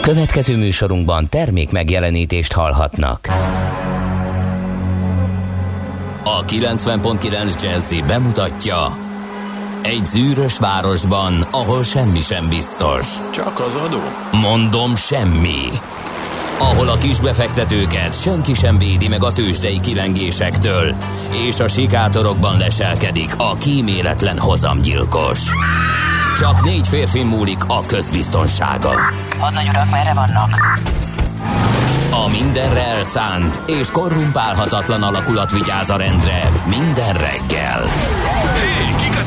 Következő műsorunkban termék megjelenítést hallhatnak. A 90.9 Jazzy bemutatja: egy zűrös városban, ahol semmi sem biztos. Csak az adó? Mondom, semmi. Ahol a kisbefektetőket senki sem védi meg a tőzsdei kilengésektől, és a sikátorokban leselkedik a kíméletlen hozamgyilkos. Csak 4 férfi múlik a közbiztonsága. Hadnagy urak, merre vannak? A mindenre elszánt és korrumpálhatatlan alakulat vigyáz a rendre minden reggel. Hé, kik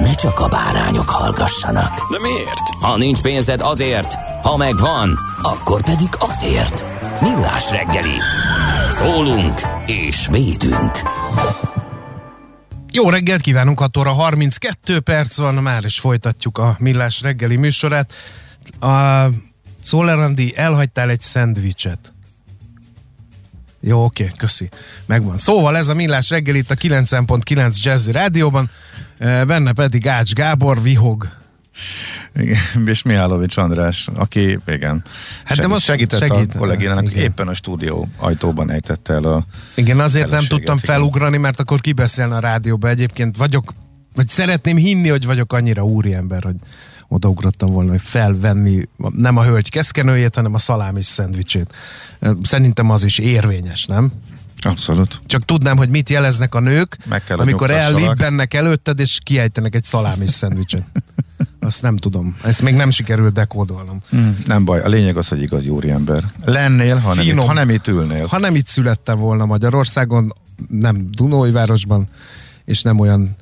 ne csak a bárányok hallgassanak. De miért? Ha nincs pénzed, azért, ha megvan, akkor pedig azért. Millás reggeli. Szólunk és védünk. Jó reggelt kívánunk, 6 óra 32 perc van, már is folytatjuk a Millás reggeli műsorát. A Szólerandi, elhagytál egy szendvicset. Jó, oké, köszi. Megvan. Szóval ez a Millás reggel itt a 90.9 Jazzy Rádióban, benne pedig Ács Gábor, Vihog. Igen, és Mihálovics András, aki, igen, hát de most segített a kollégának, éppen a stúdió ajtóban ejtette el a... Igen, azért nem tudtam felugrani, mert akkor kibeszélne a rádióba. Egyébként vagyok, vagy szeretném hinni, hogy vagyok annyira úriember, hogy odaugrottam volna, hogy felvenni nem a hölgy keszkenőjét, hanem a szalámis szendvicsét. Szerintem az is érvényes, nem? Abszolút. Csak tudnám, hogy mit jeleznek a nők, amikor ellibbennek előtted, és kiejtenek egy szalámis szendvicset. Azt nem tudom. Ezt még nem sikerült dekódolnom. Nem baj. A lényeg az, hogy igazi úriember lennél, ha nem itt ülnél. Ha nem itt születtem volna Magyarországon, nem Dunói-városban, és nem olyan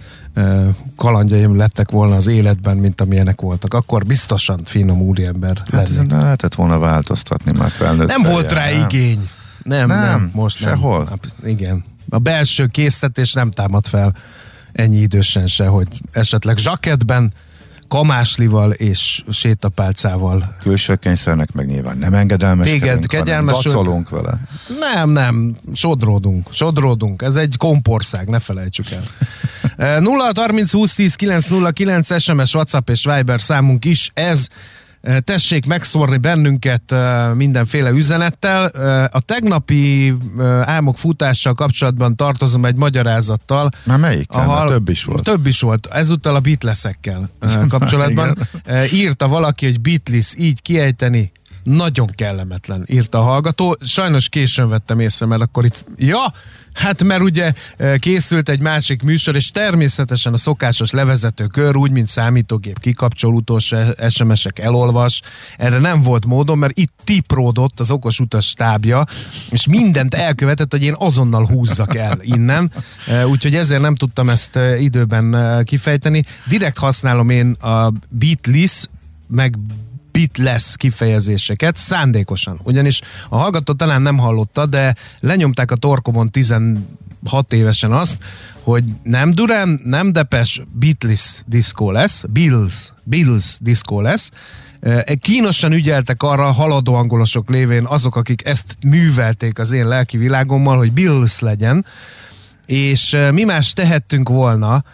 kalandjaim lettek volna az életben, mint amilyenek voltak. Akkor biztosan finom úriember lennék. Hát lehetett volna változtatni már felnőtt. Nem volt rá igény. Nem, most sehol. Nem. Igen. A belső késztetés nem támad fel ennyi idősen se, hogy esetleg zsakettben, kamáslival és sétapálcával. Külső kényszernek meg nyilván nem engedelmeskedünk, dacolunk vele. Nem, sodródunk. Ez egy kompország, ne felejtsük el. 0-30-20-10-9-09 SMS, WhatsApp és Viber számunk is ez. Tessék megszórni bennünket mindenféle üzenettel. A tegnapi álmok futással kapcsolatban tartozom egy magyarázattal. Már melyikkel? Több is volt. Ezúttal a Beatlesekkel kapcsolatban. Írta valaki, hogy Beatles így kiejteni nagyon kellemetlen, írta a hallgató. Sajnos későn vettem észre, mert akkor itt... Ja, hát mert ugye készült egy másik műsor, és természetesen a szokásos levezető kör, úgy, mint számítógép kikapcsol, utolsó SMS-ek elolvas. Erre nem volt módon, mert itt tipródott az okos utas stábja, és mindent elkövetett, hogy én azonnal húzzak el innen. Úgyhogy ezért nem tudtam ezt időben kifejteni. Direkt használom én a Beatles, meg Beatles kifejezéseket szándékosan. Ugyanis a hallgató talán nem hallotta, de lenyomták a torkomon 16 évesen azt, hogy nem Durán, nem Depes, Beatles diszkó lesz, Beatles diszkó lesz. Kínosan ügyeltek arra haladó angolosok lévén azok, akik ezt művelték az én lelki világommal, hogy Beatles legyen, és mi más tehettünk volna,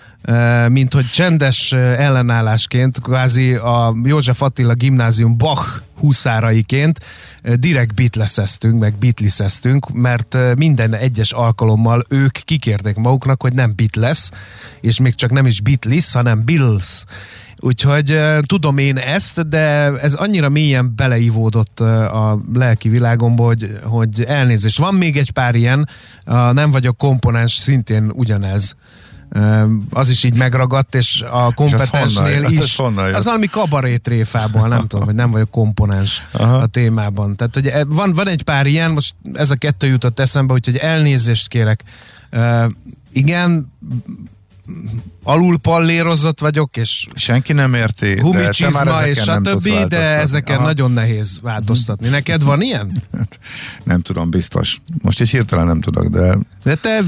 mint hogy csendes ellenállásként, kvázi a József Attila Gimnázium Bach huszáraiként direkt Beatleseztünk, meg Beatleseztünk, mert minden egyes alkalommal ők kikérték maguknak, hogy nem Beatles, és még csak nem is Beatles, hanem Bills. Úgyhogy tudom én ezt, de ez annyira mélyen beleivódott a lelki világomba, hogy elnézést. Van még egy pár ilyen, nem vagyok komponens, szintén ugyanez. Az is így megragadt, és a kompetensnél is. Az valami kabaré tréfából, nem tudom, hogy nem vagyok komponens a témában. Tehát, hogy van egy pár ilyen, most ez a kettő jutott eszembe, úgyhogy elnézést kérek. Igen, alulpallérozott vagyok, és senki nem érti. Gumicsizma és a többi, de ezeken nagyon nehéz változtatni. Neked van ilyen? Nem tudom, biztos. Most is hirtelen nem tudok, de... De te...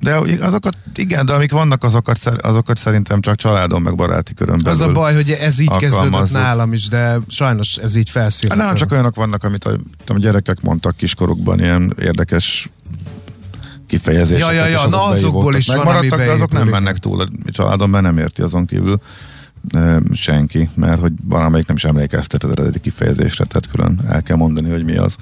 De azokat, igen, de amik vannak, azokat szerintem csak családom, meg baráti körömben. Az a baj, hogy ez így kezdődött nálam is, de sajnos ez így felszínt. Nem csak olyanok vannak, amit a gyerekek mondtak kiskorukban, ilyen érdekes kifejezéseket. Ja, na azokból is van, ami beépülik. Azok nem mennek túl, a családom már nem érti azon kívül senki, mert hogy valamelyik nem is emlékeztet az eredeti kifejezésre, tehát külön el kell mondani, hogy mi az.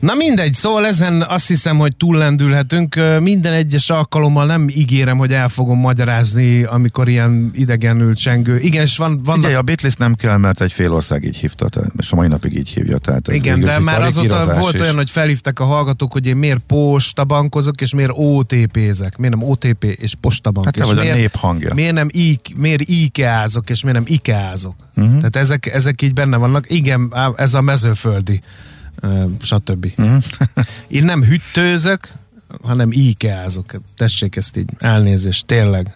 Na mindegy, szóval ezen azt hiszem, hogy túllendülhetünk. Minden egyes alkalommal nem ígérem, hogy el fogom magyarázni, amikor ilyen idegenül csengő. Igen, és van... Figyelj, a Beatles nem kell, mert egy fél ország így hívta, és a mai napig így hívja. Tehát igen, de már azóta volt olyan, hogy felhívtak a hallgatók, hogy én miért postabankozok, és miért OTP-zek. Miért nem OTP és postabank? Hát te vagy a nép hangja. Miért IKEA-zok, és miért nem IKEA-zok? Uh-huh. Tehát ezek így benne vannak. Igen, ez a mezőföldi. Stb. Mm. Én nem hüttőzök, hanem íkeázok. Tessék ezt így, elnézést, tényleg.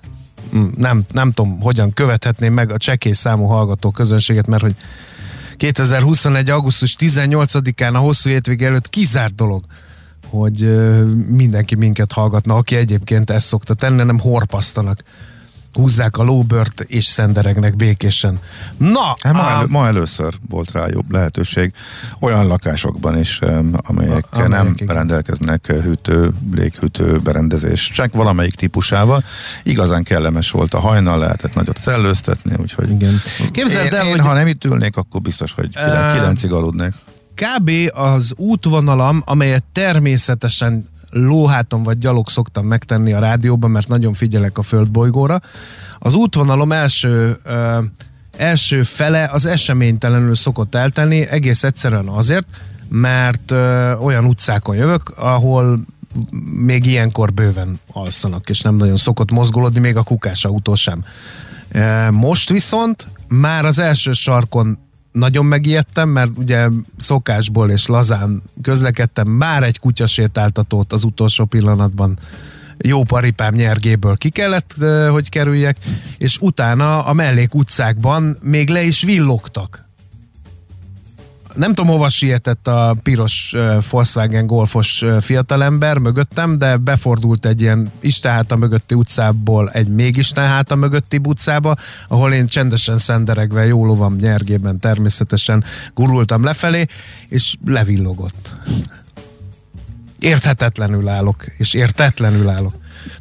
Nem tudom, hogyan követhetném meg a csekély számú hallgató közönséget, mert hogy 2021. augusztus 18-án a hosszú hétvég előtt kizárt dolog, hogy mindenki minket hallgatna, aki egyébként ezt szokta tenni, nem horpasztanak. Húzzák a lóbört és szenderegnek békésen. Na! Hát ma először volt rá jobb lehetőség olyan lakásokban is, amelyek nem rendelkeznek hűtő, léghűtő berendezés, csak valamelyik típusával. Igazán kellemes volt a hajnal, lehetett nagyot szellőztetni, úgyhogy igen. Képzeld el, hogy ha nem itt ülnék, akkor biztos, hogy 9-ig aludnék. Kb. Az útvonalam, amelyet természetesen lóháton vagy gyalog szoktam megtenni a rádióban, mert nagyon figyelek a földbolygóra. Az útvonalom első fele az eseménytelenül szokott eltenni, egész egyszerűen azért, mert olyan utcákon jövök, ahol még ilyenkor bőven alszanak, és nem nagyon szokott mozgolódni, még a kukás autó sem. Most viszont már az első sarkon nagyon megijedtem, mert ugye szokásból és lazán közlekedtem, már egy kutyasétáltatót az utolsó pillanatban jó paripám nyergéből ki kellett, hogy kerüljek, és utána a mellék utcákban még le is villogtak. Nem tudom, hova sietett a piros Volkswagen Golfos fiatalember mögöttem, de befordult egy ilyen istenháta mögötti utcából egy még istenháta mögötti utcába, ahol én csendesen szenderegve, jó lovam nyergében természetesen gurultam lefelé, és levillogott. Érthetetlenül állok.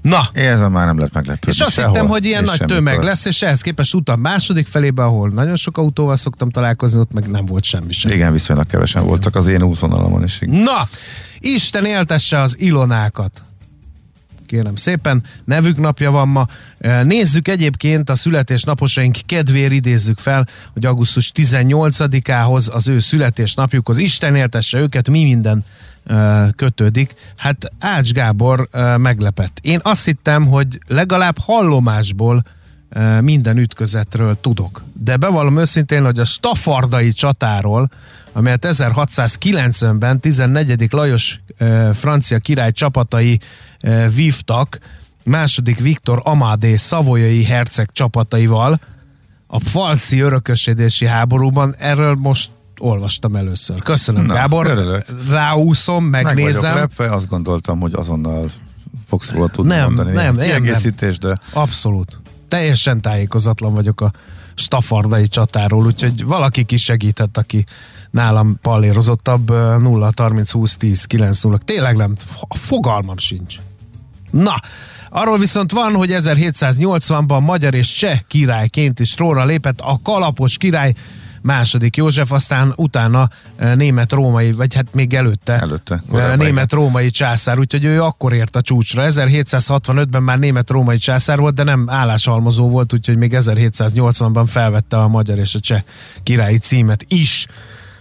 Na! Ezzel már nem lett meglepődni. És azt hittem, hogy ilyen nagy tömeg lesz, és ehhez képest utam második felébe, ahol nagyon sok autóval szoktam találkozni, ott meg nem volt semmi sem. Igen, viszonylag kevesen voltak az én útvonalamon is. Na! Isten éltesse az Ilonákat! Kérem szépen, nevük napja van ma. Nézzük egyébként a születésnaposaink kedvéért, idézzük fel, hogy augusztus 18-ához, az ő születésnapjukhoz, Isten éltesse őket, mi minden kötődik. Hát Ács Gábor meglepett. Én azt hittem, hogy legalább hallomásból minden ütközetről tudok. De bevallom őszintén, hogy a Staffardai csatáról, amelyet 1690-ben 14. Lajos francia király csapatai vívtak, II. Viktor Amadé Savoyai herceg csapataival a falszi örökösödési háborúban, erről most olvastam először. Köszönöm, Gábor. Örülök. Ráúszom, megnézem. Meg vagyok lepve, azt gondoltam, hogy azonnal fogsz róla tudni mondani. Nem. Kiegészítés, de... Abszolút. Teljesen tájékozatlan vagyok a Staffardai csatáról, úgyhogy valaki kisegített, aki nálam pallérozottabb. 0-30-20-10-9-0. Tényleg nem, fogalmam sincs. Na, arról viszont van, hogy 1780-ban magyar és cseh királyként is trónra lépett a kalapos király, II. József, aztán utána német-római, vagy hát még előtte német-római császár, úgyhogy ő akkor ért a csúcsra. 1765-ben már német-római császár volt, de nem álláshalmozó volt, úgyhogy még 1780-ban felvette a magyar és a cseh királyi címet is.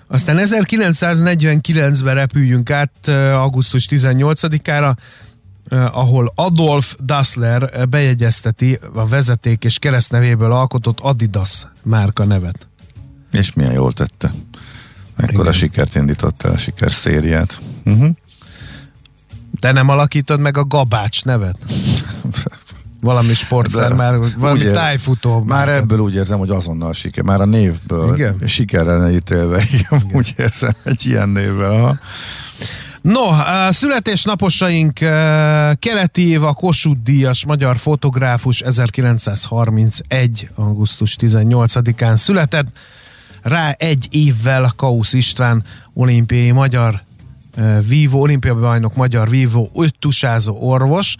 Aztán 1949-ben repüljünk át augusztus 18-ára, ahol Adolf Dassler bejegyezteti a vezeték és keresztnevéből alkotott Adidas márka nevet. És milyen jól tette. Mekkora sikert indított el, a sikerszériát. Uh-huh. Te nem alakítod meg a Gabács nevet? valami sportszer, már valami tájfutó. Már ebből úgy érzem, hogy azonnal siker. Már a névből. Igen? Sikerrel ítélve. Igen, úgy érzem, egy ilyen névvel. Ha. No, a születésnaposaink Keleti Éva, Kossuth Díjas, magyar fotográfus, 1931. augusztus 18-án született. Rá egy évvel Kausz István, olimpiai magyar vívó, olimpiai bajnok, magyar vívó, öttusázó orvos.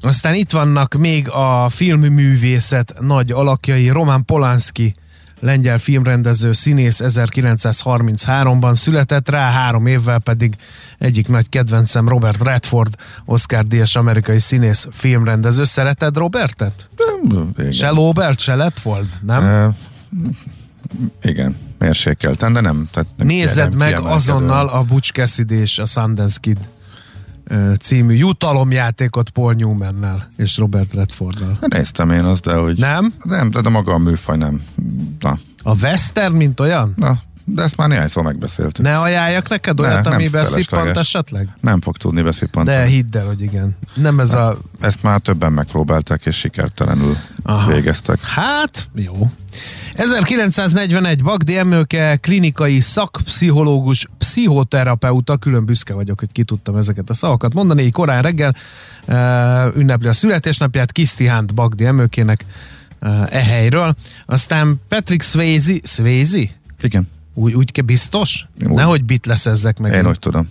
Aztán itt vannak még a filmművészet nagy alakjai, Roman Polanszki, lengyel filmrendező, színész, 1933-ban született, rá 3 évvel pedig egyik nagy kedvencem, Robert Redford, Oscar-díjas amerikai színész, filmrendező. Szereted Robertet? Igen. Se Robert, se Redford, nem? Igen, mérsékeltem, de nem. Tehát nem nézed meg azonnal a Butch Cassidy és a Sundance Kid című jutalomjátékot Paul Newman-nel és Robert Redforddal. Néztem én azt, de hogy... Nem? Nem, de maga a műfaj nem. Na. A western, mint olyan? Na, de ezt már néhány szó megbeszéltük. Ne ajánljak neked olyat, ami beszippant esetleg? Nem fog tudni beszippantani. De hidd el, hogy igen. Nem ez a... Ezt már többen megpróbálták és sikertelenül végeztek. Hát, jó. 1941 Bagdi Emőke, klinikai szakpszichológus, pszichoterapeuta, külön büszke vagyok, hogy ki tudtam ezeket a szavakat mondani, így korán reggel ünnepli a születésnapját, kisztihánt Bagdi Emőkének e helyről. Aztán Patrick Swayze? Igen. Úgy biztos? Úgy. Nehogy beatlesezzek meg. Én úgy tudom.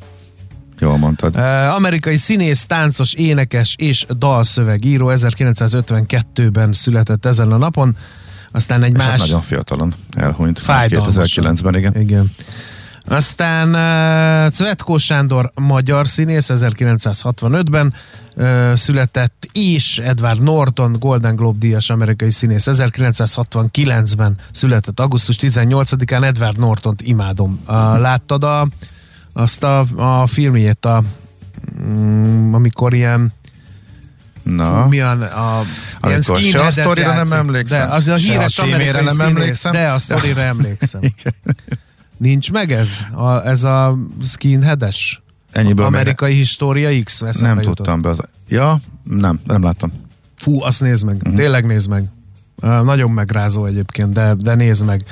Jól mondtad. Amerikai színész, táncos, énekes és dalszövegíró, 1952-ben született ezen a napon. Aztán egy és más... nagyon fiatalon elhunyt. 2009-ben, igen. Aztán Cvetkó Sándor, magyar színész, 1965-ben született, és Edward Norton, Golden Globe díjas amerikai színész, 1969-ben született, augusztus 18-án. Edward Nortont imádom. Láttad azt a filmjét, amikor ilyen... Na. Milyen se a sztorira nem emlékszem. De az a híres amerikai színész, de a sztorira emlékszem. Nincs meg ez? Ez a skinhead-es? Amerikai História X? Nem tudtam be. Ja, nem láttam. Fú, azt nézd meg. Uh-huh. Tényleg nézd meg. Nagyon megrázó egyébként, de nézd meg.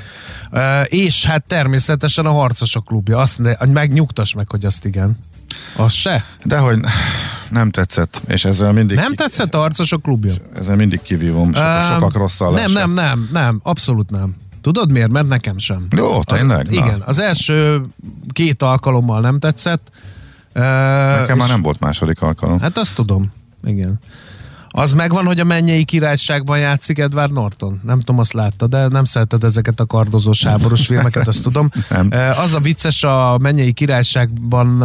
És hát természetesen a Harcosok klubja. Megnyugtass meg, hogy azt igen. Az se? Dehogy nem tetszett, és ezzel mindig... Nem tetszett a Harcosok klubja? Ezzel mindig kivívom, sokak rosszal lesz. Nem, abszolút nem. Tudod miért? Mert nekem sem. Jó, tényleg? Igen, az első 2 alkalommal nem tetszett. Nekem már nem volt második alkalom. Hát azt tudom, igen. Az megvan, hogy a Mennyei Királyságban játszik Edward Norton. Nem tudom, azt látta, de nem szereted ezeket a kardozó sáboros filmeket, azt tudom. Az a vicces a Mennyei Királyságban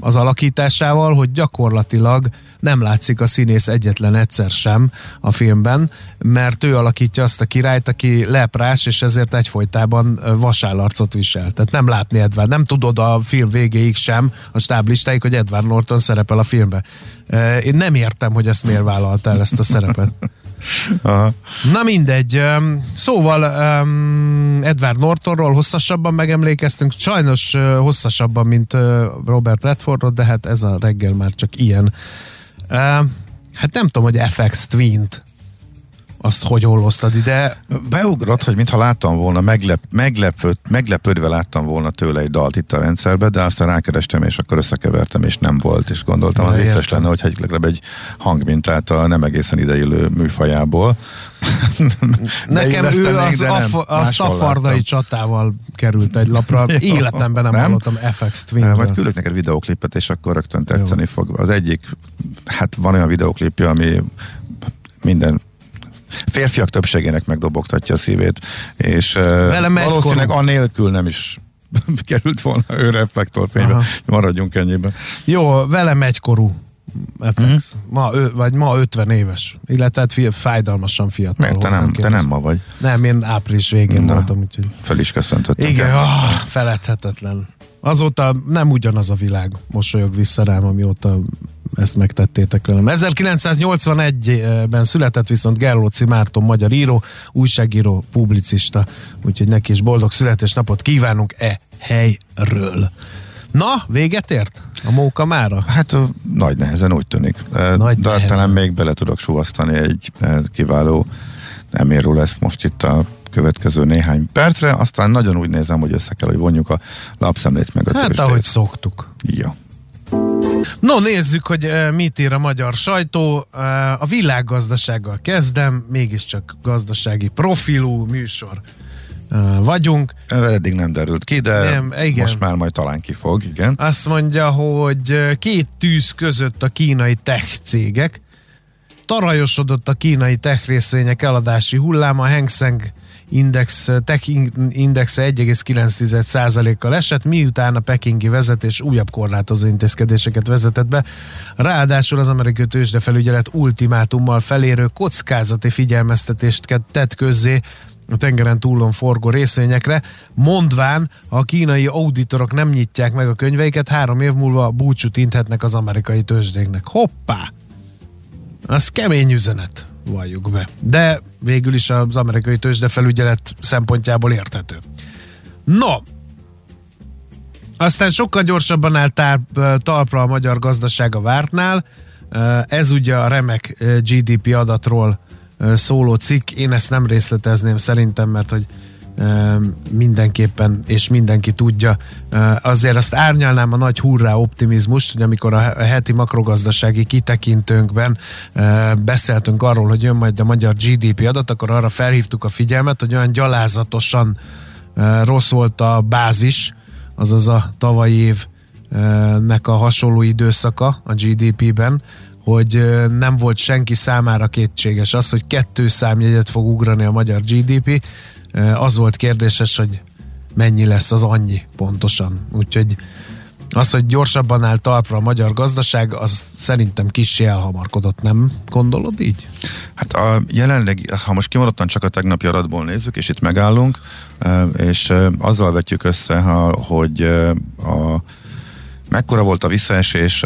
az alakításával, hogy gyakorlatilag nem látszik a színész egyetlen egyszer sem a filmben, mert ő alakítja azt a királyt, aki leprás, és ezért egyfolytában vasállarcot visel. Tehát nem látni Edward. Nem tudod a film végéig sem, a stáblistáig, hogy Edward Norton szerepel a filmben. Én nem értem, hogy ezt miért vállalta el, ezt a szerepet. Aha. Na mindegy. Szóval Edward Nortonról hosszasabban megemlékeztünk, sajnos hosszasabban, mint Robert Redfordról, de hát ez a reggel már csak ilyen. Hát nem tudom, hogy FX Twint azt hogy olloztad ide? Beugrott, hogy mintha láttam volna, meglepődve láttam volna tőle egy dalt itt a rendszerbe, de aztán rákerestem, és akkor összekevertem, és nem volt, és gondoltam, az vicces lenne, hogyha legalább egy hangmintát a nem egészen ideillő műfajából. Nekem ő a Staffardai csatával került egy lapra. Életemben nem hallottam FX Twin-ről. Vagy küldök neked videóklipet, és akkor rögtön tetszeni fog. Az egyik, hát van olyan videóklipje, ami minden férfiak többségének megdobogtatja a szívét, és valószínűleg anélkül nem is került volna ő reflektorfénybe. Maradjunk ennyiben. Jó, velem egykorú FX. Ma 50 éves. Illetve fájdalmasan fiatal. Miért? Te nem ma vagy. Nem, én április végén voltam. Úgyhogy... Fel is köszöntöttem. Igen, feledhetetlen. Azóta nem ugyanaz a világ. Mosolyog vissza rám, amióta ezt megtettétek velem. 1981-ben született viszont Gellóczy Márton, magyar író, újságíró, publicista, úgyhogy neki is boldog születésnapot kívánunk e helyről. Na, véget ért a móka mára? Hát nagy nehezen úgy tűnik. Talán még bele tudok suvasztani egy kiváló emírul lesz most itt a következő néhány percre, aztán nagyon úgy nézem, hogy össze kell, hogy vonjuk a lapszemlét meg a tőzsdét. Hát ahogy szoktuk. Ja. No, nézzük, hogy mit ír a magyar sajtó. A világgazdasággal kezdem, mégiscsak gazdasági profilú műsor vagyunk. Eddig nem derült ki, de nem, most már majd talán ki fog, igen. Azt mondja, hogy két tűz között a kínai tech cégek. Tarajosodott a kínai tech részvények eladási hulláma, a Hang Seng Index, Tech Indexe 1,9%-kal esett, miután a pekingi vezetés újabb korlátozó intézkedéseket vezetett be. Ráadásul az amerikai tőzsdefelügyelet ultimátummal felérő kockázati figyelmeztetést tett közzé a tengeren túlon forgó részvényekre, mondván, ha a kínai auditorok nem nyitják meg a könyveiket, 3 év múlva búcsút inthetnek az amerikai tőzsdéknek. Hoppá! Az kemény üzenet, valljuk be. De végül is az amerikai tőzsdefelügyelet szempontjából érthető. No! Aztán sokkal gyorsabban áll talpra a magyar gazdaság a vártnál. Ez ugye a remek GDP adatról szóló cikk. Én ezt nem részletezném szerintem, mert hogy mindenképpen és mindenki tudja. Azért azt árnyalnám a nagy hurrá optimizmust, hogy amikor a heti makrogazdasági kitekintőnkben beszéltünk arról, hogy jön majd a magyar GDP adat, akkor arra felhívtuk a figyelmet, hogy olyan gyalázatosan rossz volt a bázis, azaz a tavalyi évnek a hasonló időszaka a GDP-ben, hogy nem volt senki számára kétséges az, hogy 2 számjegyet fog ugrani a magyar GDP. Az volt kérdéses, hogy mennyi lesz az annyi pontosan. Úgyhogy az, hogy gyorsabban áll talpra a magyar gazdaság, az szerintem kissé elhamarkodott, nem gondolod így? Hát a jelenleg, ha most kimaradtan csak a tegnapi adatból nézzük, és itt megállunk, és azzal vetjük össze, hogy mekkora volt a visszaesés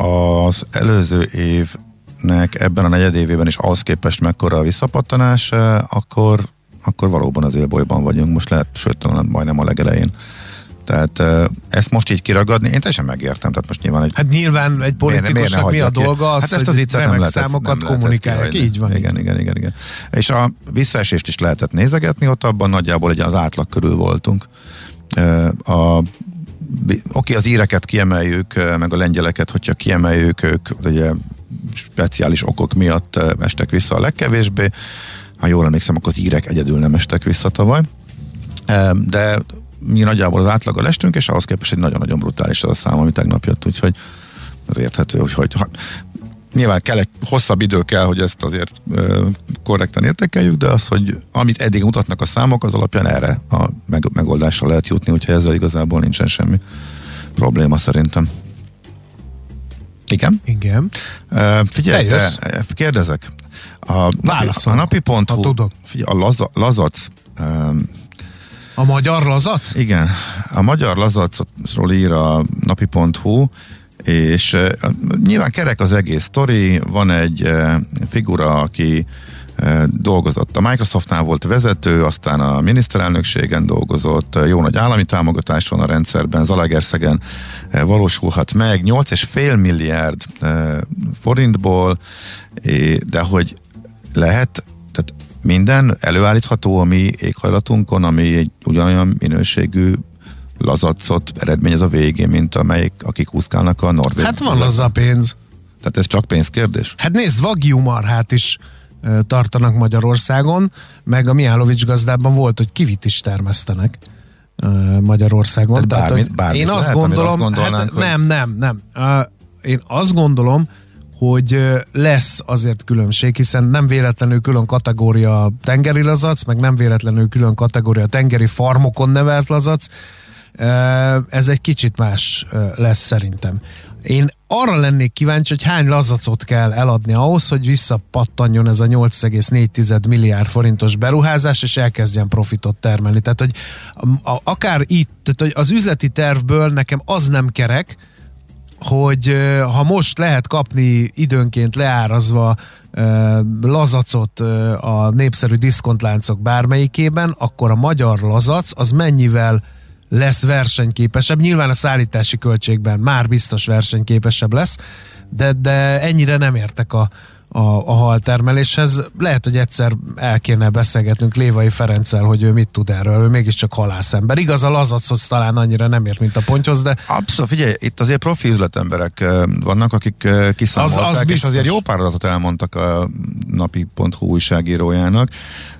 az előző évnek ebben a negyedévében, és ahhoz képest mekkora a visszapattanás, akkor valóban az élbolyban vagyunk, most lehet, sőt, majdnem a legelején. Tehát ezt most így kiragadni, én teljesen megértem, tehát most nyilván egy... Hát nyilván egy politikusnak mi a dolga az, hát hogy remek számokat kommunikálják, így van. Igen. És a visszaesést is lehetett nézegetni, ott abban nagyjából az átlag körül voltunk. Oké, az íreket kiemeljük, meg a lengyeleket, hogyha kiemeljük, ők ugye speciális okok miatt estek vissza a legkevésbé. Ha jól emlékszem, akkor az írek egyedül nem estek vissza tavaly. De mi nagyjából az átlaggal estünk, és ahhoz képest egy nagyon-nagyon brutális az a szám, ami tegnap jött, úgyhogy az érthető, hogy nyilván kell egy hosszabb idő kell, hogy ezt azért korrektan értékeljük, de az, hogy amit eddig mutatnak a számok, az alapján erre a megoldásra lehet jutni, úgyhogy ezzel igazából nincsen semmi probléma szerintem. Igen. Figyelj, kérdezek. A napi.hu, figyelj, a lazac. A magyar lazac? Igen, a magyar lazacról ír a napi.hu, és nyilván kerek az egész sztori, van egy figura, aki dolgozott. A Microsoftnál volt vezető, aztán a miniszterelnökségen dolgozott, jó nagy állami támogatás van a rendszerben, Zalaegerszegen valósulhat meg, 8,5 milliárd forintból, de hogy lehet, tehát minden előállítható a mi éghajlatunkon, ami egy ugyanolyan minőségű lazacot eredményez a végén, mint akik úszkálnak a norvég. Hát van az a pénz. Tehát ez csak pénzkérdés? Hát nézd, Wagyu marhát is tartanak Magyarországon, meg a Mihálovics gazdában volt, hogy kivit is termesztenek Magyarországon. Tehát, én azt gondolom, nem. Én azt gondolom, hogy lesz azért különbség, hiszen nem véletlenül külön kategória tengeri lazac, meg nem véletlenül külön kategória tengeri farmokon nevelt lazac. Ez egy kicsit más lesz szerintem. Én arra lennék kíváncsi, hogy hány lazacot kell eladni ahhoz, hogy visszapattanjon ez a 8,4 milliárd forintos beruházás, és elkezdjen profitot termelni. Tehát, hogy akár itt, tehát, hogy az üzleti tervből nekem az nem kerek, hogy ha most lehet kapni időnként leárazva lazacot a népszerű diszkontláncok bármelyikében, akkor a magyar lazac az mennyivel lesz versenyképesebb. Nyilván a szállítási költségben már biztos versenyképesebb lesz, de ennyire nem értek a haltermeléshez. Lehet, hogy egyszer el kéne beszélgetnünk Lévai Ferenccel, hogy ő mit tud erről, ő mégiscsak halászember. Igaz, a lazachoz talán annyira nem ért, mint a pontyhoz, de... Abszolút, figyelj, itt azért profi üzletemberek vannak, akik kiszámolták, és azért jó pár adatot elmondtak a napi.hu újságírójának.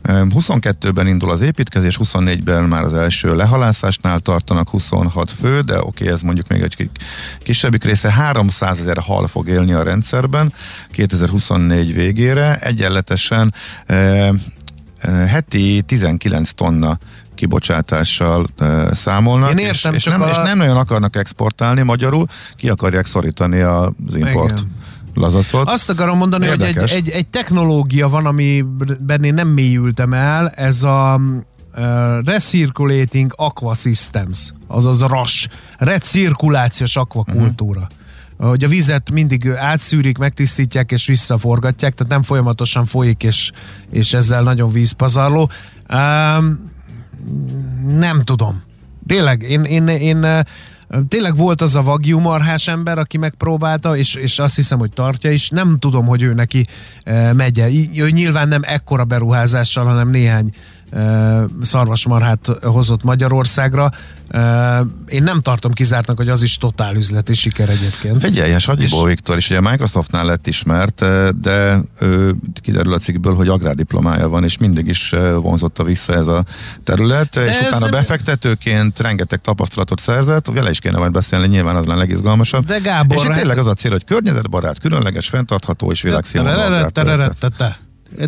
22-ben indul az építkezés, 24-ben már az első lehalászásnál tartanak 26 fő, de oké, ez mondjuk még egy kisebbik része. 300 000 hal fog élni a rendszerben 2024 végére, egyenletesen heti 19 tonna kibocsátással számolnak. Én értem, és nem nagyon akarnak exportálni, magyarul ki akarják szorítani az import. Igen. Lazacot. Azt akarom mondani, érdekes, hogy egy technológia van, amiben én nem mélyültem el, ez a Recirculating Aqua Systems, azaz RAS, recirkulációs akvakultúra. Hogy a vizet mindig átszűrik, megtisztítják és visszaforgatják, tehát nem folyamatosan folyik, és ezzel nagyon vízpazarló. Nem tudom. Tényleg, én tényleg volt az a vagyumarhás ember, aki megpróbálta, és azt hiszem, hogy tartja is. Nem tudom, hogy ő neki megye. Ő nyilván nem ekkora beruházással, hanem néhány szarvasmarhát hozott Magyarországra. Én nem tartom kizártnak, hogy az is totál üzleti siker egyébként. Vegyeljes Hadibó Viktor is, ugye Microsoftnál lett ismert, de kiderül a cikkből, hogy agrárdiplomája van, és mindig is vonzotta vissza ez a terület, de és utána befektetőként rengeteg tapasztalatot szerzett, vele is kéne majd beszélni, nyilván az lenne legizgalmasabb. De Gábor, és itt tényleg az a cél, hogy környezetbarát, különleges, fenntartható és világszínvonalú agrárterület.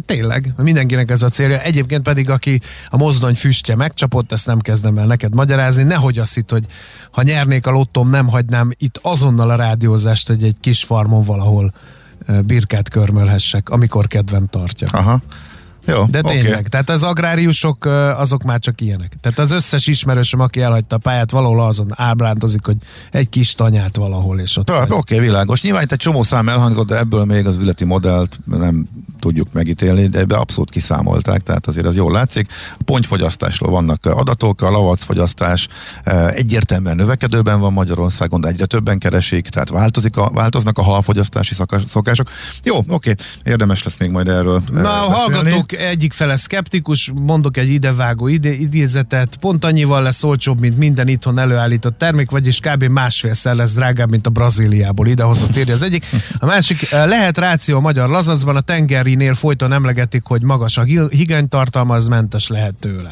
Tényleg, mindenkinek ez a célja. Egyébként pedig, aki a mozdony füstje megcsapott, ezt nem kezdem el neked magyarázni. Nehogy azt hitt, hogy ha nyernék a lottom, nem hagynám itt azonnal a rádiózást, hogy egy kis farmon valahol birkát körmölhessek, amikor kedvem tartja. Aha. Jó, de tényleg, okay. Tehát az agráriusok azok már csak ilyenek. Tehát az összes ismerősöm, aki elhagyta a pályát, valahol azon ábrándozik, hogy egy kis tanyát valahol, és ott... Oké, világos. Nyilván itt egy csomó szám elhangzott, de ebből még az üzleti modellt nem tudjuk megítélni, de ebbe abszolút kiszámolták, tehát azért az jól látszik. A pontyfogyasztásról vannak adatok, a lavacfogyasztás egyértelműen növekedőben van Magyarországon, de egyre többen keresik, tehát változnak a halfogyasztási szokások. Jó, oké, érdemes lesz még majd erről beszélni. Egyik fele szkeptikus, mondok egy idevágó idézetet, pont annyival lesz olcsóbb, mint minden itthon előállított termék, vagyis kb. Másfélszer lesz drágább, mint a Brazíliából idehozott, írja az egyik. A másik, lehet ráció a magyar lazacban, a tengerinél folyton emlegetik, hogy magas a higanytartalma, az mentes lehet tőle.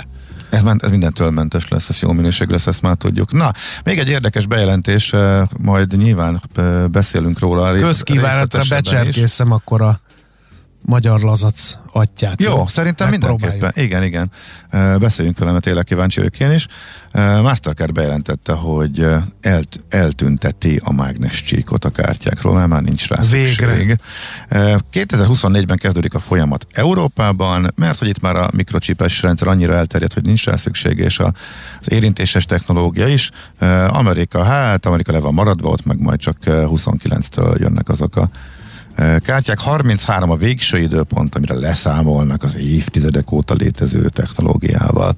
Ez mindentől mentes lesz, ez jó minőség lesz, ezt már tudjuk. Na, még egy érdekes bejelentés, majd nyilván beszélünk róla. Közkívánatra becserkészem akkor a magyar lazac atyát. Jó, szerintem mindenképpen. Igen. Beszéljünk vele, mert tényleg kíváncsi vagyok én is. Mastercard bejelentette, hogy eltünteti a mágnes csíkot a kártyákról, mert már nincs rá szükség. 2024-ben kezdődik a folyamat Európában, mert hogy itt már a mikrocsipes rendszer annyira elterjedt, hogy nincs rá szükség, és az érintéses technológia is. Amerika le van maradva, ott meg majd csak 29-től jönnek azok a kártyák. 33 a végső időpont, amire leszámolnak az évtizedek óta létező technológiával.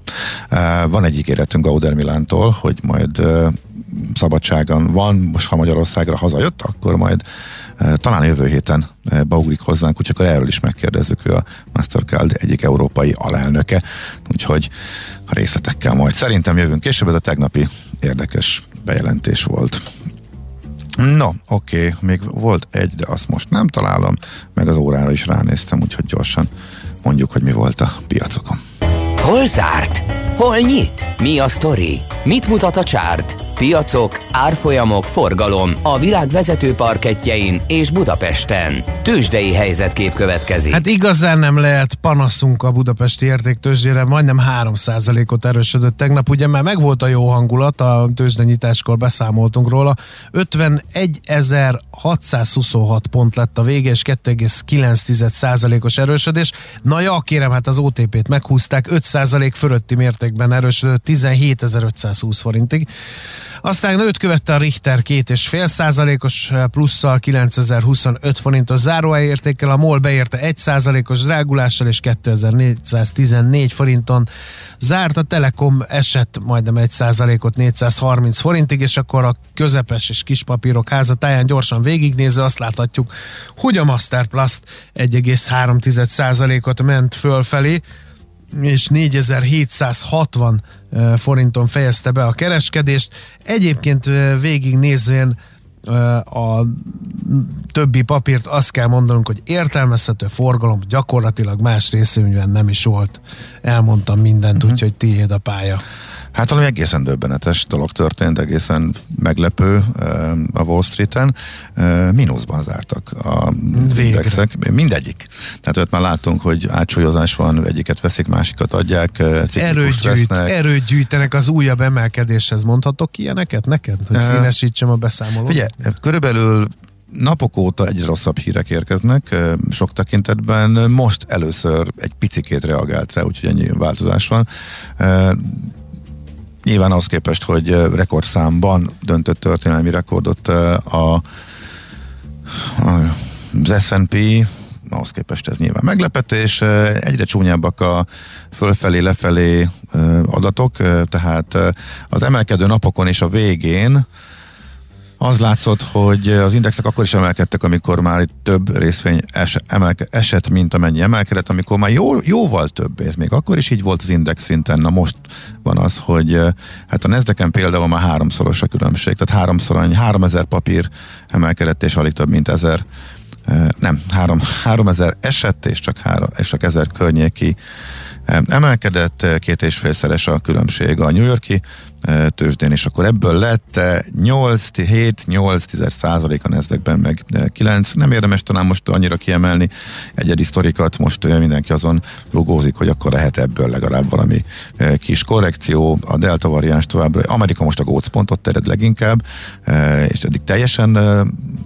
Van egy ígéretünk Gauder Milántól, hogy majd szabadságon van, most ha Magyarországra hazajött, akkor majd talán jövő héten beugrik hozzánk, úgyhogy akkor erről is megkérdezzük, ő a Mastercard egyik európai alelnöke, úgyhogy a részletekkel majd szerintem jövünk később, ez a tegnapi érdekes bejelentés volt. No, oké, még volt egy, de azt most nem találom, meg az órára is ránéztem, úgyhogy gyorsan mondjuk, hogy mi volt a piacokon. Hol zárt? Hol nyit? Mi a sztori? Mit mutat a csárt? Piacok, árfolyamok, forgalom a világ vezető parkettjein és Budapesten. Tőzsdei helyzetkép következik. Hát igazán nem lehet panaszunk a budapesti értéktőzsdére, majdnem 3%-ot erősödött tegnap. Ugye már megvolt a jó hangulat, a tőzsdenyitáskor beszámoltunk róla. 51.626 pont lett a vége, és 2,9%-os erősödés. Na ja, kérem, hát az OTP-t meghúzták, 5% fölötti mértékben erősödött 17.520 forintig. Aztán őt követte a Richter 2,5%-os plusszal 9025 forintos záróértékkel, a MOL beérte 1%-os drágulással és 2414 forinton zárt, a Telekom esett majdnem 1%-ot 430 forintig, és akkor a közepes és kispapírok házatáján gyorsan végignézve azt láthatjuk, hogy a Masterplast 1,3%-ot ment fölfelé, és 4760 forinton fejezte be a kereskedést. Egyébként végignézvén a többi papírt azt kell mondanunk, hogy értelmezhető forgalom gyakorlatilag más részünkben nem is volt. Elmondtam mindent, úgyhogy tiéd a pálya. Hát valami egészen döbbenetes dolog történt, egészen meglepő a Wall Street-en. Mínuszban zártak a indexek. Mindegyik. Tehát ott már látunk, hogy átsúlyozás van, egyiket veszik, másikat adják. Erőt gyűjtenek az újabb emelkedéshez. Mondhatok ilyeneket neked, hogy színesítsem a beszámolót? Figyelj, körülbelül napok óta egyre rosszabb hírek érkeznek sok tekintetben. Most először egy picikét reagált rá, úgyhogy ennyi változás van. Nyilván ahhoz képest, hogy rekordszámban döntött történelmi rekordot az S&P, ahhoz képest ez nyilván meglepetés, egyre csúnyábbak a fölfelé-lefelé adatok, tehát az emelkedő napokon és a végén az látszott, hogy az indexek akkor is emelkedtek, amikor már több részvény esett, mint amennyi emelkedett, amikor már jóval több, ez még akkor is így volt az index szinten. Na most van az, hogy hát a Nasdaq-en például már háromszoros a különbség, tehát 3000 papír emelkedett, és alig több, mint 1000 nem, 3000 esett, és csak 1000 környéki emelkedett, 2,5-szeres a különbség a New York-i tőzsdén, és akkor ebből lett 8-10 százalék a Nasdaq-ben, meg 9. Nem érdemes talán most annyira kiemelni egyedi sztorikat, most mindenki azon rugózik, hogy akkor lehet ebből legalább valami kis korrekció, a delta variáns továbbra. Amerika most a gócpontot tered leginkább, és eddig teljesen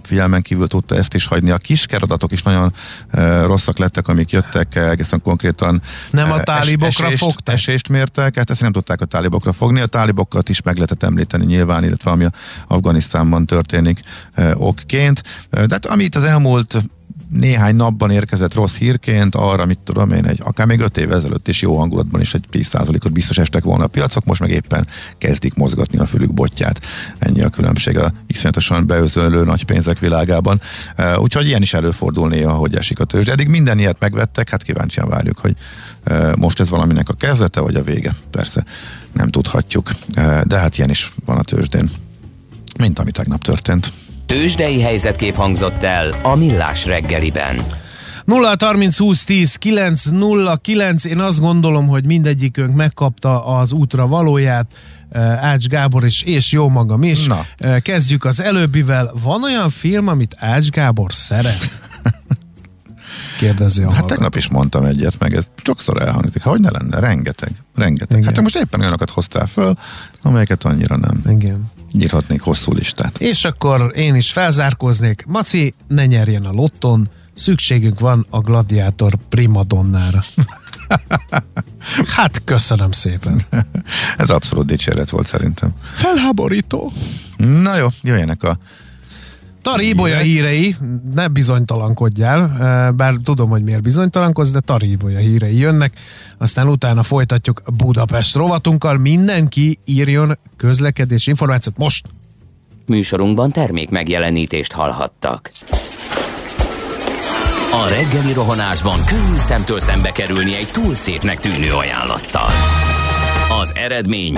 figyelmen kívül tudta ezt is hagyni. A kiskeradatok is nagyon rosszak lettek, amik jöttek, egészen konkrétan nem a tálibokra fogták. Esést mértek, hát ezt nem tudták a tálibokra fogni. A tálibokat is meg lehetett említeni nyilván, illetve ami Afganisztánban történik okként. De hát ami itt az elmúlt néhány napban érkezett rossz hírként, arra, mit tudom én, akár még 5 év ezelőtt is jó hangulatban is egy 10%-ot biztos estek volna a piacok, most meg éppen kezdik mozgatni a fülük botját. Ennyi a különbség a iszonyatosan beözönlő nagy pénzek világában. Úgyhogy ilyen is előfordul néha, hogy esik a tőzsde. Eddig minden ilyet megvettek, hát kíváncsian várjuk, hogy most ez valaminek a kezdete, vagy a vége. Persze nem tudhatjuk. De hát ilyen is van a tőzsdén, mint ami tegnap történt. Tőzsdei helyzetkép hangzott el a Millás reggeliben. 0-30-20-10-9-09. Én azt gondolom, hogy mindegyikünk megkapta az útra valóját, Ács Gábor is, és jó magam is. Na. Kezdjük az előbbivel. Van olyan film, amit Ács Gábor szeret? Kérdezi a hallgató. Hát tegnap is mondtam egyet, meg ez sokszor elhangzik. Hogy ne lenne? Rengeteg. Igen. Hát most éppen olyanokat hoztál föl, amelyeket annyira nem. Igen. Írhatnék hosszú listát. És akkor én is felzárkóznék. Maci, ne nyerjen a lotton, szükségünk van a gladiátor primadonnára. Hát köszönöm szépen. Ez abszolút dicséret volt szerintem. Felháborító. Na jó, jöjjenek a Taríbolya hírei, ne bizonytalankodjál, bár tudom, hogy miért bizonytalankodsz, de Taríbolya hírei jönnek, aztán utána folytatjuk Budapest rovatunkkal. Mindenki írjon közlekedési információt most! Műsorunkban termék megjelenítést hallhattak. A reggeli rohanásban könnyű szemtől szembe kerülni egy túl szépnek tűnő ajánlattal. Az eredmény...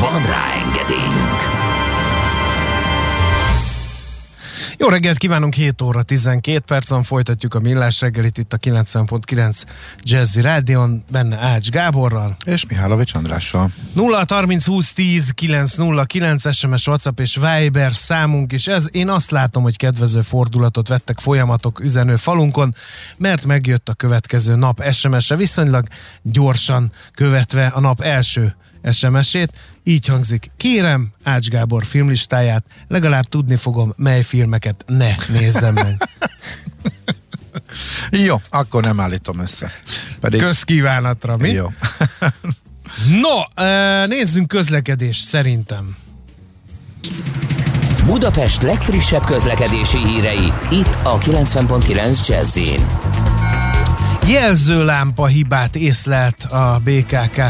Van rá engedélyünk. Jó reggelt kívánunk, 7 óra 12 percen folytatjuk a Millás reggelit itt a 90.9 Jazzy Rádion, benne Ács Gáborral és Mihálovics Andrással. 0-30-20-10-909 SMS, WhatsApp és Viber számunk is ez. Én azt látom, hogy kedvező fordulatot vettek folyamatok üzenő falunkon, mert megjött a következő nap SMS-e viszonylag gyorsan követve a nap első SMS-ét. Így hangzik: kérem Ács Gábor filmlistáját, legalább tudni fogom, mely filmeket ne nézzem meg. Jó, akkor nem állítom össze. Pedig... Közkívánatra, mi? Jó. No, nézzünk közlekedést szerintem. Budapest legfrissebb közlekedési hírei, itt a 90.9 Jazzin. Jelzőlámpa hibát észlelt a BKK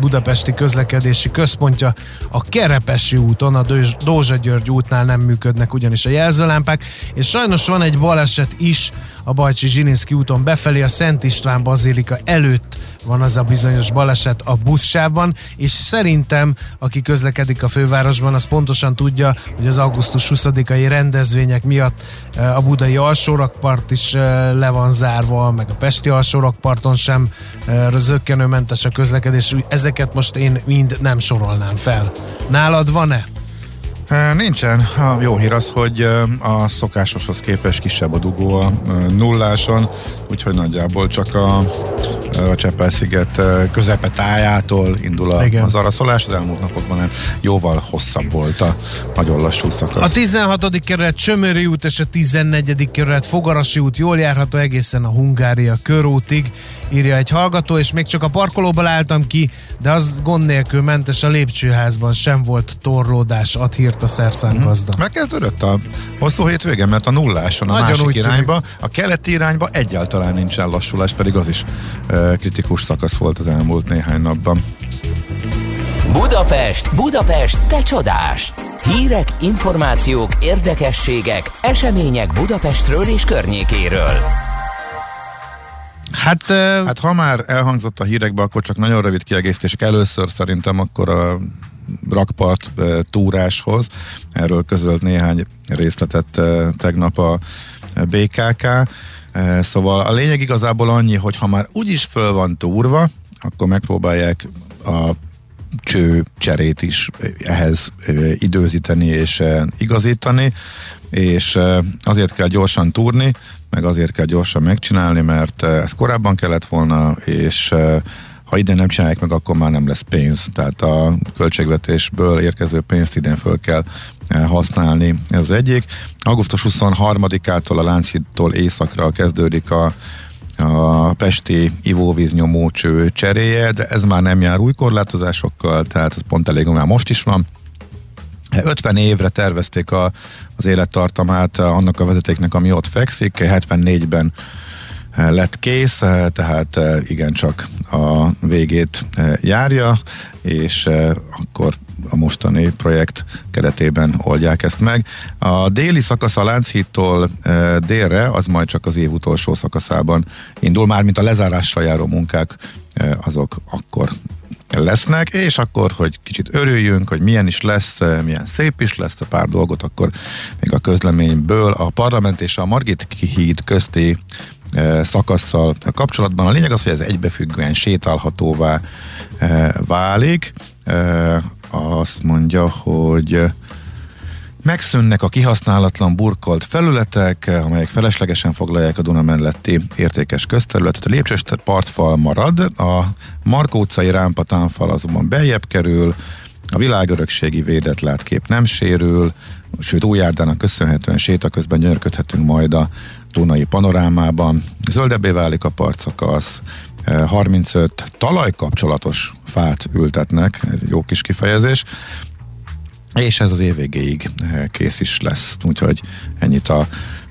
budapesti közlekedési központja. A Kerepesi úton, a Dózsa-György útnál nem működnek ugyanis a jelzőlámpák, és sajnos van egy baleset is a Bajcsy-Zsilinszky úton befelé, a Szent István Bazilika előtt van az a bizonyos baleset a buszsávban, és szerintem aki közlekedik a fővárosban, az pontosan tudja, hogy az augusztus 20-ai rendezvények miatt a budai alsórakpart is le van zárva, meg a pesti alsórakparton sem zökkenőmentes a közlekedés. Ezeket most én mind nem sorolnám fel. Nálad van-e? Nincsen. A jó hír az, hogy a szokásoshoz képest kisebb a dugó a nulláson, úgyhogy nagyjából csak a Csepel-sziget közepetájától indul az araszolás. Az elmúlt napokban nem, jóval hosszabb volt a nagyon lassú szakasz. A 16. kerület Csömöri út és a 14. kerület Fogarasi út jól járható egészen a Hungária körútig, írja egy hallgató, és még csak a parkolóban álltam ki, de az gond nélkül mentes, a lépcsőházban sem volt torlódás, ad hírt a szerszánkazda. Megkezdődött a hosszú hétvégen, mert a nulláson a nagyon másik irányba, a keleti irányba egyáltalán nincsen lassulás, pedig az is kritikus szakasz volt az elmúlt néhány napban. Budapest, Budapest, te csodás! Hírek, információk, érdekességek, események Budapestről és környékéről. Hát ha már elhangzott a hírekbe, akkor csak nagyon rövid kiegészítések. Először szerintem akkor a rakpart túráshoz. Erről közölt néhány részletet tegnap a BKK. Szóval a lényeg igazából annyi, hogy ha már úgyis föl van túrva, akkor megpróbálják a cső cserét is ehhez időzíteni és igazítani, és azért kell gyorsan túrni, meg azért kell gyorsan megcsinálni, mert ez korábban kellett volna, és ha idén nem csinálják meg, akkor már nem lesz pénz. Tehát a költségvetésből érkező pénzt idén föl kell használni. Ez egyik. Augusztus 23-ától a Lánchídtól északra kezdődik a pesti ivóvíznyomó cső cseréje, de ez már nem jár új korlátozásokkal, tehát ez pont elég, már most is van. 50 évre tervezték az élettartamát annak a vezetéknek, ami ott fekszik. 74-ben lett kész, tehát igencsak a végét járja, és akkor a mostani projekt keretében oldják ezt meg. A déli szakasz a Lánchídtól délre, az majd csak az év utolsó szakaszában indul, mármint a lezárásra járó munkák azok akkor lesznek, és akkor, hogy kicsit örüljünk, hogy milyen is lesz, milyen szép is lesz, a pár dolgot akkor még a közleményből a Parlament és a Margit híd közti szakasszal kapcsolatban. A lényeg az, hogy ez egybefüggően sétálhatóvá válik. Azt mondja, hogy megszűnnek a kihasználatlan burkolt felületek, amelyek feleslegesen foglalják a Duna melletti értékes közterületet. A lépcsős partfal marad, a Markó utcai rámpatánfal azonban beljebb kerül, a világörökségi védett látkép nem sérül, sőt Újárdának köszönhetően sétaközben gyönyörködhetünk majd a Dunai panorámában. Zöldebbé válik a partszakasz, 35 talajkapcsolatos fát ültetnek, jó kis kifejezés, és ez az év végéig kész is lesz. Úgyhogy ennyit a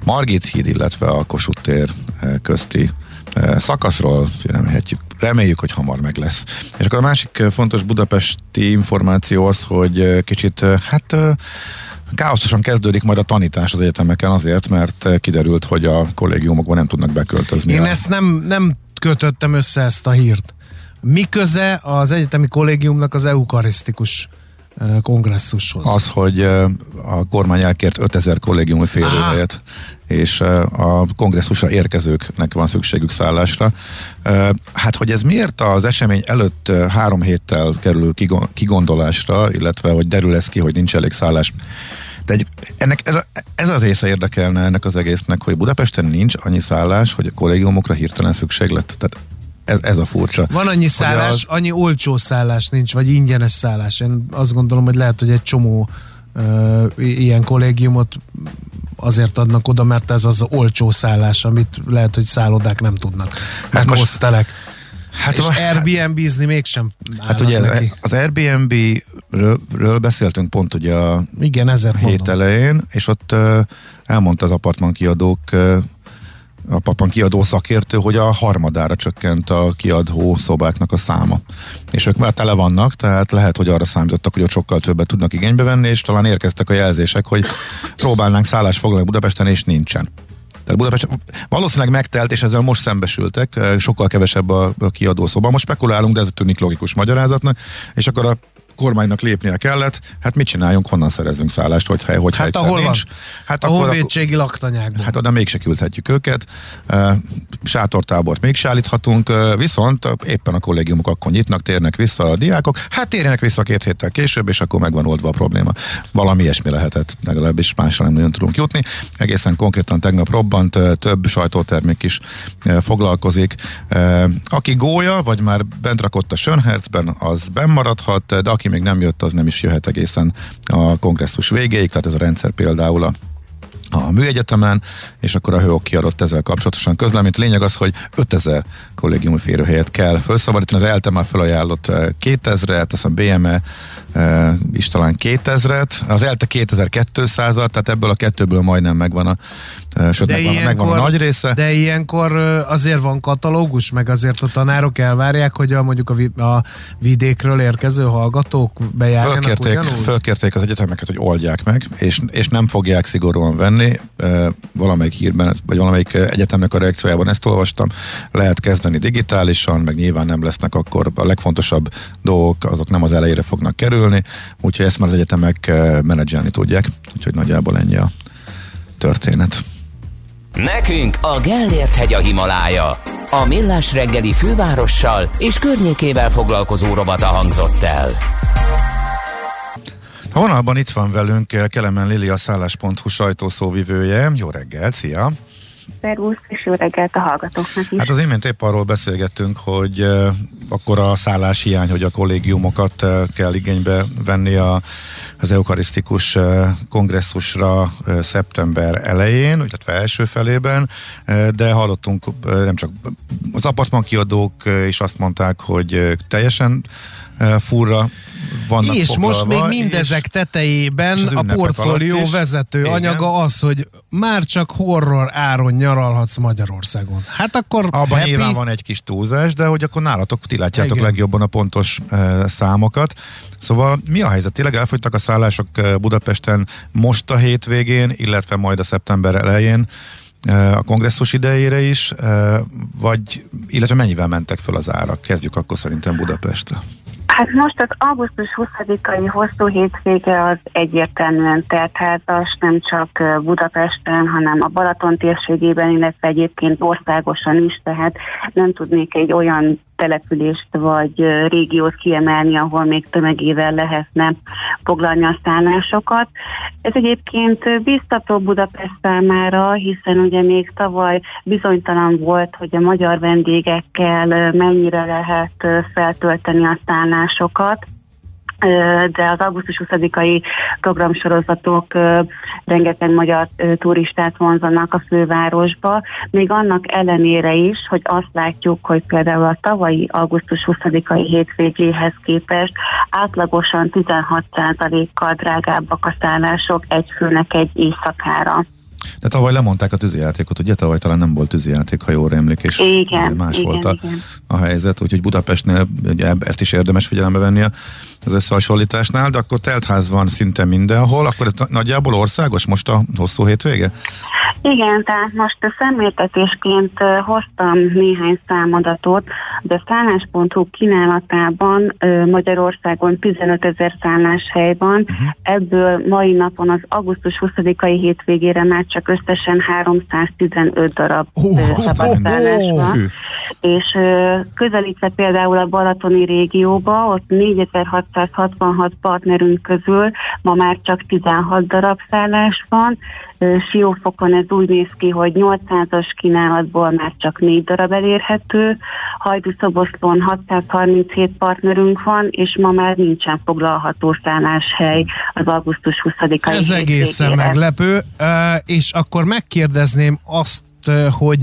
Margit híd, illetve a Kossuth tér közti szakaszról. Reméljük, hogy hamar meg lesz. És akkor a másik fontos budapesti információ az, hogy kicsit káoszosan kezdődik majd a tanítás az egyetemeken azért, mert kiderült, hogy a kollégiumokban nem tudnak beköltözni. Én ezt nem kötöttem össze, ezt a hírt. Mi köze az egyetemi kollégiumnak az eukarisztikus kongresszushoz. Az, hogy a kormány elkért 5000 kollégiumi férőhelyet, és a kongresszusra érkezőknek van szükségük szállásra. Hát, hogy ez miért az esemény előtt 3 héttel kerül kigondolásra, illetve hogy derül ez ki, hogy nincs elég szállás. De ennek ez az része érdekelne ennek az egésznek, hogy Budapesten nincs annyi szállás, hogy a kollégiumokra hirtelen szükség lett. Tehát ez a furcsa. Van annyi szállás, az... annyi olcsó szállás nincs, vagy ingyenes szállás. Én azt gondolom, hogy lehet, hogy egy csomó ilyen kollégiumot azért adnak oda, mert ez az olcsó szállás, amit lehet, hogy szállodák nem tudnak. Hát most... hostelek. Hát és Airbnb-zni mégsem állnak. Hát ugye neki. Az Airbnb-ről beszéltünk pont ugye a elején, és ott elmondta az apartman kiadó szakértő, hogy a harmadára csökkent a kiadó szobáknak a száma. És ők már tele vannak, tehát lehet, hogy arra számítottak, hogy ott sokkal többet tudnak igénybe venni, és talán érkeztek a jelzések, hogy próbálnánk szállást foglalni Budapesten, és nincsen. Tehát Budapest valószínűleg megtelt, és ezzel most szembesültek, sokkal kevesebb a kiadószoba. Most spekulálunk, de ez tűnik logikus magyarázatnak, és akkor a kormánynak lépnie kellett, hát mit csináljunk, honnan szerezünk szállást, hogyha hát egyszer nincs. Hát ahol van, a honvédségi laktanyákban. Hát oda mégse küldhetjük őket, sátortábort mégse állíthatunk, viszont éppen a kollégiumok akkor nyitnak, térnek vissza a diákok, hát térjenek vissza 2 héttel később, és akkor megvan oldva a probléma. Valami ilyesmi lehetett, legalábbis másra nem nagyon tudunk jutni. Egészen konkrétan tegnap robbant, több sajtótermék is foglalkozik. Aki gólya, vagy már bent rakott a Schönherzben, az bennmaradhat, de aki még nem jött, az nem is jöhet egészen a kongresszus végéig, tehát ez a rendszer például a műegyetemen, és akkor a Vihog kiadott ezzel kapcsolatosan közleményt. Lényeg az, hogy 5000 kollégiumi férőhelyet kell felszabadítani, az ELTE már felajánlott 2000-et, aztán BME is talán 2000-et, az ELTE 2200-at, tehát ebből a kettőből majdnem megvan a sőt, megvan a nagy része. De ilyenkor azért van katalógus, meg azért a tanárok elvárják, hogy mondjuk a vidékről érkező hallgatók bejárjanak ugyanúgy? Fölkérték az egyetemeket, hogy oldják meg, és nem fogják szigorúan venni. Valamelyik hírben, vagy valamelyik egyetemnek a reakciójában ezt olvastam, lehet kezdeni digitálisan, meg nyilván nem lesznek akkor a legfontosabb dolgok, azok nem az elejére fognak kerülni, úgyhogy ezt már az egyetemek menedzselni tudják, úgyhogy nagyjából ennyi a történet. Nekünk a Gellért hegy a Himalája. A Millás reggeli fővárossal és környékével foglalkozó rovata hangzott el. A vonalban itt van velünk Kelemen Lili, a szállás.hu sajtószóvivője. Jó reggelt, szia! Szervusz, és jó reggelt a hallgatóknak is. Hát az imént épp arról beszélgettünk, hogy akkor a szállás hiány, hogy a kollégiumokat kell igénybe venni az eukarisztikus kongresszusra szeptember elején, illetve első felében, de hallottunk, nem csak az apartmankiadók is azt mondták, hogy teljesen furra vannak és foglalva, most még mindezek tetejében a portfólió vezető anyaga az, hogy már csak horror áron nyaralhatsz Magyarországon. Hát akkor abban nyilván van egy kis túlzás, de hogy akkor nálatok ti látjátok legjobban a pontos számokat. Szóval mi a helyzet? Tényleg elfogytak a szállások Budapesten most a hétvégén, illetve majd a szeptember elején a kongresszus idejére is, vagy illetve mennyivel mentek föl az árak? Kezdjük akkor szerintem Budapestre. Hát most az augusztus 20-ai hosszú hétvége az egyértelműen teltházas, nem csak Budapesten, hanem a Balaton térségében, illetve egyébként országosan is, tehát nem tudnék egy olyan települést vagy régiót kiemelni, ahol még tömegével lehetne foglalni a szállásokat. Ez egyébként biztató Budapest számára, hiszen ugye még tavaly bizonytalan volt, hogy a magyar vendégekkel mennyire lehet feltölteni a szállásokat, de az augusztus 20-ai programsorozatok rengeteg magyar turistát vonzanak a fővárosba, még annak ellenére is, hogy azt látjuk, hogy például a tavalyi augusztus 20-ai hétvégéhez képest átlagosan 16%-kal drágábbak a szállások egy főnek egy éjszakára. De tavaly lemondták a tűzijátékot, ugye? Tavaly talán nem volt tűzijáték, ha jól emlék, és igen, más volt a helyzet, úgyhogy Budapestnél ugye, ezt is érdemes figyelembe venni a az összehasonlításnál, de akkor teltház van szinte mindenhol, akkor ez nagyjából országos most a hosszú hétvége? Igen, tehát most szemléltetésként hoztam néhány számadatot, de szállás.hu kínálatában Magyarországon 15 000 szálláshely van, ebből mai napon az augusztus 20-ai hétvégére már csak összesen 315 darab szabadszállás van, és közelítve például a balatoni régióba, ott 4666 partnerünk közül ma már csak 16 darab szállás van, Siófokon ez úgy néz ki, hogy 800-as kínálatból már csak 4 darab elérhető, Hajdúszoboszlón 637 partnerünk van, és ma már nincsen foglalható szálláshely az augusztus 20-ai. Ez egészen meglepő, és akkor megkérdezném azt, hogy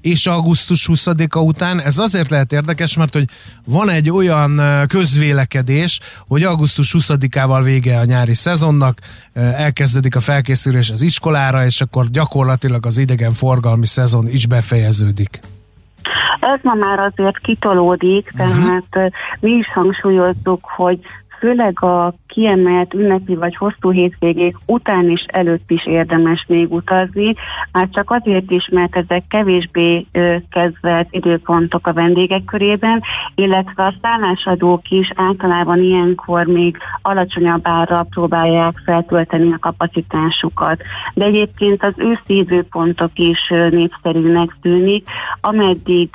és augusztus 20-a után, ez azért lehet érdekes, mert hogy van egy olyan közvélekedés, hogy augusztus 20-ával vége a nyári szezonnak, elkezdődik a felkészülés az iskolára, és akkor gyakorlatilag az idegenforgalmi szezon is befejeződik. Ez ma már azért kitolódik, tehát mi is hangsúlyozzuk, hogy főleg a kiemelt ünnepi vagy hosszú hétvégék után és előtt is érdemes még utazni, már csak azért is, mert ezek kevésbé kedvelt időpontok a vendégek körében, illetve a szállásadók is általában ilyenkor még alacsonyabb árra próbálják feltölteni a kapacitásukat. De egyébként az őszi időpontok is népszerűnek tűnik, ameddig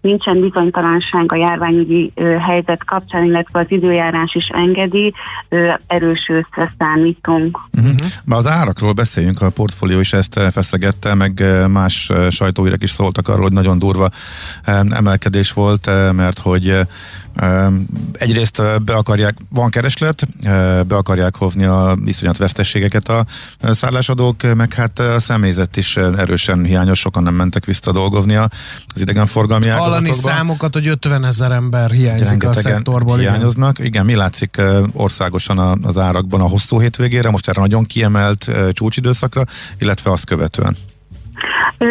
nincsen bizonytalanság a járványügyi helyzet kapcsán, illetve az időjárás is engedi, erős őszre számítunk. Az árakról beszéljünk, a portfólió is ezt feszegette, meg más sajtóhírek is szóltak arról, hogy nagyon durva emelkedés volt, mert hogy egyrészt be akarják, van kereslet, be akarják hovni a iszonyat veszteségeket a szállásadók, meg hát a személyzet is erősen hiányos, sokan nem mentek vissza dolgozni az idegenforgalmi ágazatokban. Hallani számokat, hogy 50 000 ember hiányzik a szektorból. Hiányoznak. Igen, mi látszik országosan az árakban a hosszú hétvégére, most erre nagyon kiemelt csúcsidőszakra, illetve azt követően?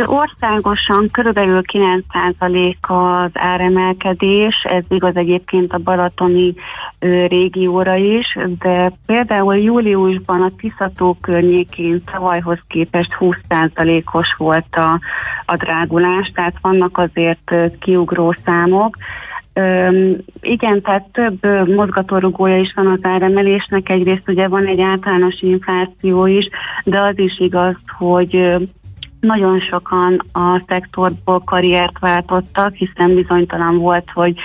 Országosan körülbelül 9% az áremelkedés, ez igaz egyébként a balatoni régióra is, de például júliusban a Tisza-tó környékén tavalyhoz képest 20%-os volt a drágulás, tehát vannak azért kiugró számok. Igen, tehát több mozgatórugója is van az áremelésnek, egyrészt ugye van egy általános infláció is, de az is igaz, hogy nagyon sokan a szektorból karriert váltottak, hiszen bizonytalan volt, hogy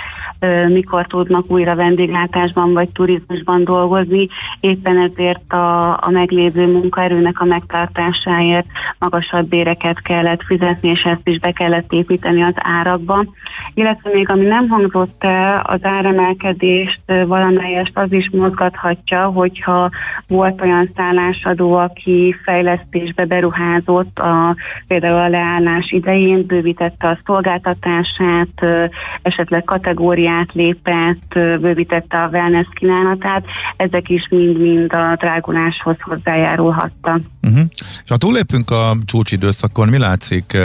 mikor tudnak újra vendéglátásban vagy turizmusban dolgozni, éppen ezért a meglévő munkaerőnek a megtartásáért magasabb béreket kellett fizetni, és ezt is be kellett építeni az árakba. Illetve még ami nem hangzott el, az áremelkedést valamelyest az is mozgathatja, hogyha volt olyan szállásadó, aki fejlesztésbe beruházott például a leállás idején, bővítette a szolgáltatását, esetleg kategóriát lépett, bővítette a wellness kínálatát, ezek is mind-mind a dráguláshoz hozzájárulhattak. És ha túllépünk a csúcsidőszakon, mi látszik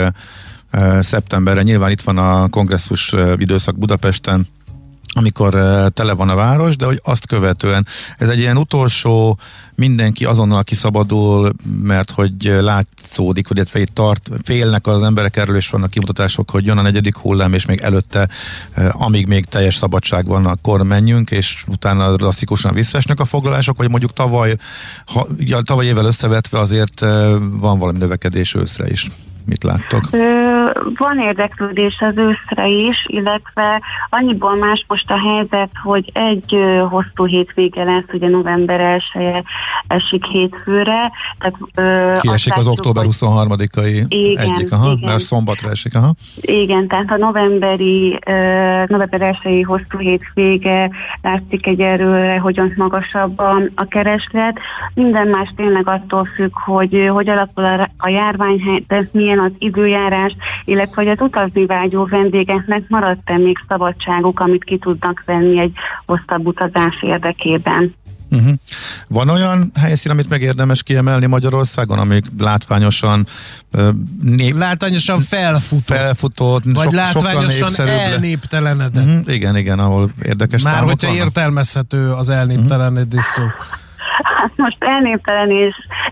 szeptemberre? Nyilván itt van a kongresszus időszak Budapesten, amikor tele van a város, de hogy azt követően ez egy ilyen utolsó, mindenki azonnal kiszabadul, mert hogy látszódik, hogy itt félnek az emberek, erről is vannak kimutatások, hogy jön a negyedik hullám, és még előtte, amíg még teljes szabadság van, akkor menjünk, és utána drasztikusan visszaesnek a foglalások, vagy mondjuk tavaly évvel összevetve azért van valami növekedés őszre is. Mit láttok? Van érdeklődés az őszre is, illetve annyiból más most a helyzet, hogy egy hosszú hétvége lesz, ugye november 1-e esik hétfőre. Tehát, kiesik az október 23-ai egyik, mert szombatra esik. Igen, tehát a november 1-i hosszú hétvége látszik egy erőre, hogy ott magasabb a kereslet. Minden más tényleg attól függ, hogy alakul a járványhelyzet, milyen az időjárás, illetve hogy az utazni vágyó vendégeknek maradt-e még szabadságuk, amit ki tudnak venni egy hosszabb utazás érdekében. Uh-huh. Van olyan helyszín, amit megérdemes kiemelni Magyarországon, amik látványosan felfutott, vagy látványosan elnéptelenedett. Uh-huh. Igen, igen, ahol érdekes számok vannak. Már hogyha értelmezhető az elnéptelenedés szó. Hát most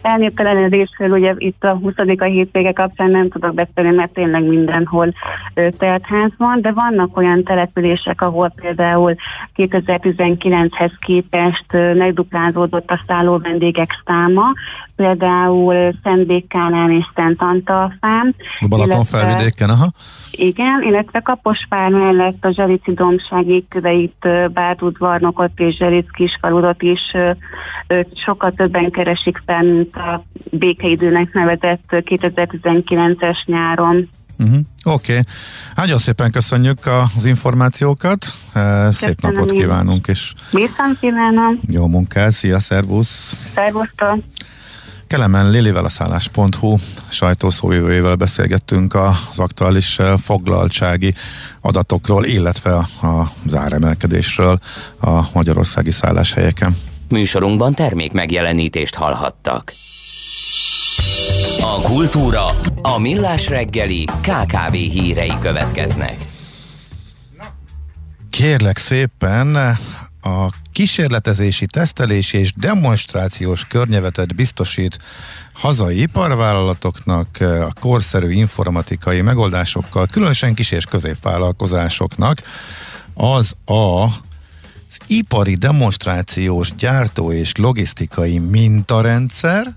elnéptelenedésről ugye itt a 20. hétvége kapcsán nem tudok beszélni, mert tényleg mindenhol teltház van, de vannak olyan települések, ahol például 2019-hez képest megduplázódott a szálló vendégek száma, például Szentbékánál és Szent Antalfán. A Balaton felvidéken, aha. Igen, illetve Kaposvár mellett a Zserici dombság itt Bárdudvarnokot és Zseric Kisfaludot is sokkal többen keresik fel, mint a békeidőnek nevezett 2019-es nyáron. Uh-huh. Oké. Nagyon szépen köszönjük az információkat. Szép napot kívánunk is. Viszont kívánom. Jó munkát, szia, szervusz. Szervusztok. Kelemen Lilivel, a szállás.hu sajtószóvivőjével beszélgettünk az aktuális foglaltsági adatokról, illetve az áremelkedésről a magyarországi szálláshelyeken. Műsorunkban termék megjelenítést hallhattak. A kultúra, a millás reggeli KKV hírei következnek. Kérlek szépen, a kísérletezési, tesztelési és demonstrációs környezetet biztosít hazai iparvállalatoknak, a korszerű informatikai megoldásokkal, különösen kis- és középvállalkozásoknak az ipari demonstrációs gyártó és logisztikai mintarendszer,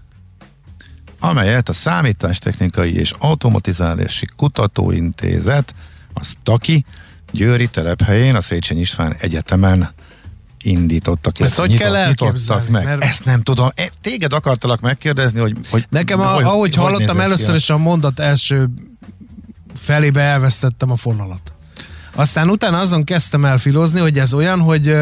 amelyet a Számítástechnikai és Automatizálási Kutatóintézet, a STAKI győri telephelyén, a Széchenyi István Egyetemen indítottak. Ezt hogy kell elképzelni? Mert ezt nem tudom. Téged akartalak megkérdezni, hogy nekem, ahogy hallottam először is a mondat első felébe elvesztettem a fonalat. Aztán utána azon kezdtem el filozni, hogy ez olyan, hogy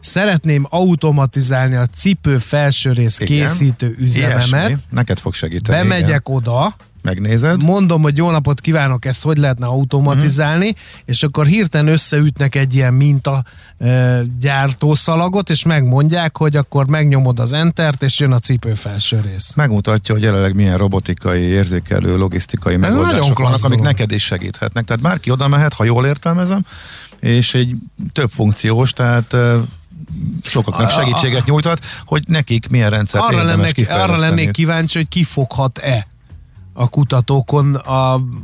szeretném automatizálni a cipő felső rész készítő üzememet. Ilyesmi. Neked fog segíteni. Bemegyek oda. Megnézed. Mondom, hogy jó napot kívánok, ezt hogy lehetne automatizálni, és akkor hirtelen összeütnek egy ilyen mintagyártószalagot, és megmondják, hogy akkor megnyomod az entert, és jön a cipő felső rész. Megmutatja, hogy jelenleg milyen robotikai, érzékelő, logisztikai megoldások vannak, amik neked is segíthetnek. Tehát bárki oda mehet, ha jól értelmezem, és egy több funkciós, tehát sokaknak segítséget nyújthat, hogy nekik milyen rendszert érdemes kifejleszteni. Arra lennék kíváncsi, hogy kifoghat-e a kutatókon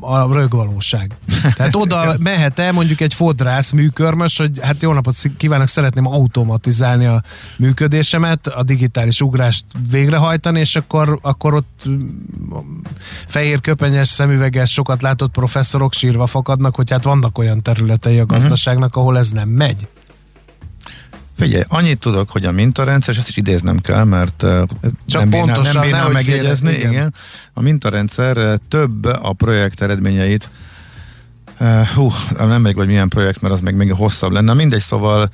a rögvalóság. Tehát oda mehet-e mondjuk egy fodrász műkörmös, hogy hát jó napot kívánok, szeretném automatizálni a működésemet, a digitális ugrást végrehajtani, és akkor ott fehér köpenyes, szemüveges, sokat látott professzorok sírva fakadnak, hogy hát vannak olyan területei a gazdaságnak, ahol ez nem megy. Figyelj, annyit tudok, hogy a mintarendszer, és ezt is idéznem kell, mert csak nem bírnám megjegyezni. Igen. A mintarendszer több a projekt eredményeit. Nem még, hogy milyen projekt, mert az még hosszabb lenne. Mindegy, szóval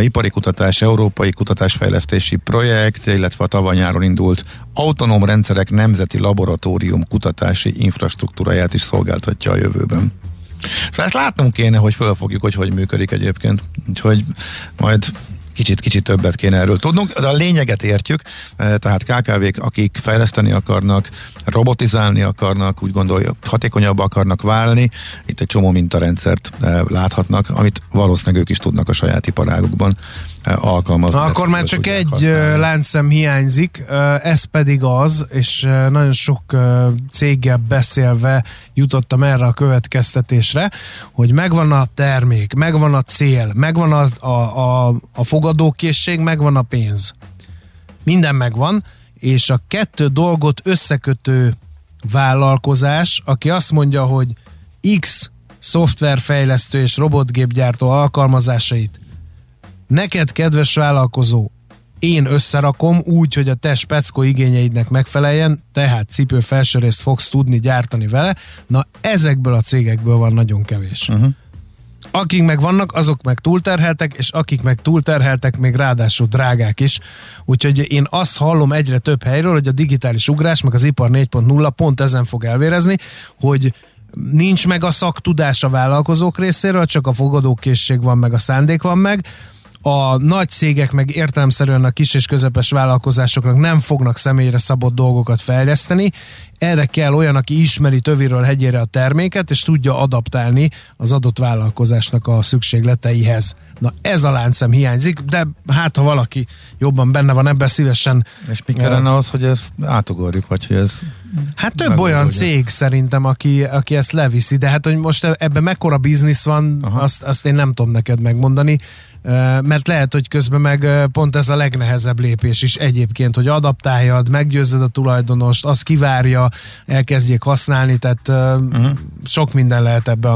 ipari kutatás, európai kutatásfejlesztési projekt, illetve a tavaly nyáron indult autonóm rendszerek nemzeti laboratórium kutatási infrastruktúráját is szolgáltatja a jövőben. Szóval ezt látnunk kéne, hogy fölfogjuk, hogy működik egyébként. Úgyhogy majd kicsit többet kéne erről tudnunk, de a lényeget értjük, tehát KKV-k, akik fejleszteni akarnak, robotizálni akarnak, úgy gondolja, hatékonyabb akarnak válni, itt egy csomó mintarendszert láthatnak, amit valószínűleg ők is tudnak a saját iparágukban alkalmazni. Na, akkor már csak egy láncszem hiányzik, ez pedig az, és nagyon sok céggel beszélve jutottam erre a következtetésre, hogy megvan a termék, megvan a cél, megvan a fogadókészség, megvan a pénz. Minden megvan, és a kettő dolgot összekötő vállalkozás, aki azt mondja, hogy X szoftverfejlesztő és robotgépgyártó alkalmazásait neked, kedves vállalkozó, én összerakom úgy, hogy a te speckó igényeidnek megfeleljen, tehát cipő felsőrészt fogsz tudni gyártani vele. Na, ezekből a cégekből van nagyon kevés. Akik meg vannak, azok meg túlterheltek, és akik meg túlterheltek, még ráadásul drágák is. Úgyhogy én azt hallom egyre több helyről, hogy a digitális ugrás, meg az ipar 4.0 pont ezen fog elvérezni, hogy nincs meg a szaktudás a vállalkozók részéről, csak a fogadókészség van meg, a szándék van meg, a nagy cégek meg értelemszerűen a kis és közepes vállalkozásoknak nem fognak személyre szabott dolgokat fejleszteni. Erre kell olyan, aki ismeri töviről hegyére a terméket, és tudja adaptálni az adott vállalkozásnak a szükségleteihez. Na ez a láncszem hiányzik, de hát ha valaki jobban benne van ebben, szívesen... És mi kellene az, hogy ezt átugorjuk, vagy hogy ez... Hát több olyan cég szerintem, aki ezt leviszi, de hát hogy most ebben mekkora biznisz van, azt én nem tudom neked megmondani, mert lehet, hogy közben meg pont ez a legnehezebb lépés is egyébként, hogy adaptáljad, meggyőzzed a tulajdonost, azt kivárja, elkezdjék használni, tehát sok minden lehet ebbe,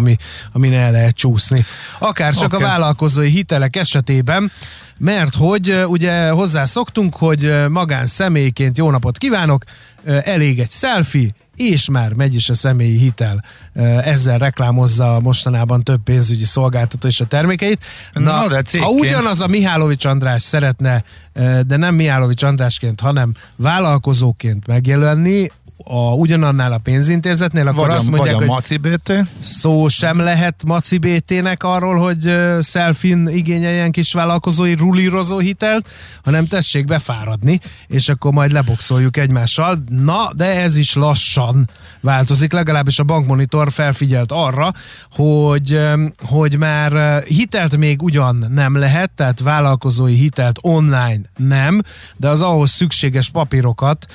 amin el lehet csúszni. Akár csak a vállalkozói hitelek esetében, mert hogy ugye hozzászoktunk, hogy magánszemélyként jó napot kívánok, elég egy selfie, és már megy is a személyi hitel. Ezzel reklámozza mostanában több pénzügyi szolgáltató és a termékeit. Ha ugyanaz a Mihálovics András szeretne, de nem Mihálovics Andrásként, hanem vállalkozóként megjelenni, ugyanannál a pénzintézetnél, akkor azt mondják, hogy Maci BT. Szó sem lehet Maci BT-nek arról, hogy selfie-n igényeljen kis vállalkozói rulírozó hitelt, hanem tessék befáradni, és akkor majd leboxoljuk egymással. Na, de ez is lassan változik, legalábbis a bankmonitor felfigyelt arra, hogy már hitelt még ugyan nem lehet, tehát vállalkozói hitelt online nem, de az ahhoz szükséges papírokat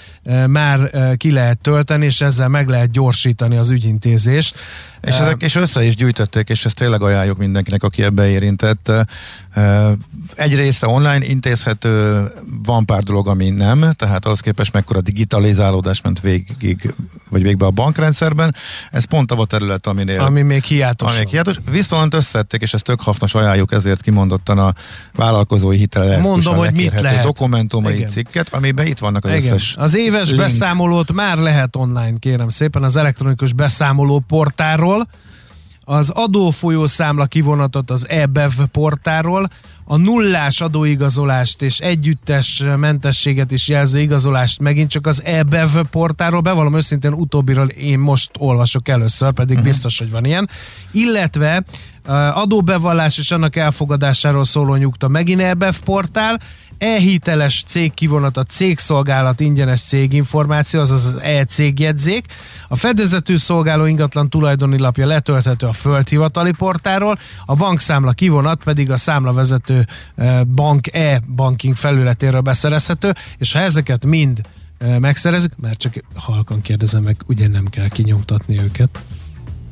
már ki lehet tölteni, és ezzel meg lehet gyorsítani az ügyintézést. És össze is gyűjtötték, és ezt tényleg ajánljuk mindenkinek, aki ebbe érintett. Egy része online intézhető, van pár dolog, ami nem, tehát ahhoz képest mekkora digitalizálódás ment végbe a bankrendszerben. Ez pont a terület, ami még hiátos. Viszont összették, és ez tök hasznos, ajánljuk ezért kimondottan a vállalkozói hitel. Mondom, hogy mit lehet. Dokumentumai cikket, amiben itt vannak az összes. Az éves beszámolót már lehet online, kérem szépen, az elektronikus beszámoló portáról, az adófolyószámla kivonatot az EBEV portáról, a nullás adóigazolást és együttes mentességet is jelző igazolást megint csak az EBEV portáról, bevallom őszintén, utóbbiról én most olvasok először, pedig biztos, hogy van ilyen, illetve adóbevallás és annak elfogadásáról szóló nyugta megint EBEV portál, e-hiteles cégkivonat, a cégszolgálat ingyenes céginformáció, azaz az e-cégjegyzék, a fedezetű szolgáló ingatlan tulajdoni lapja letölthető a földhivatali portáról, a bankszámla kivonat pedig a számlavezető bank e-banking felületéről beszerezhető, és ha ezeket mind megszerezzük, mert csak halkan kérdezem meg, ugye nem kell kinyomtatni őket.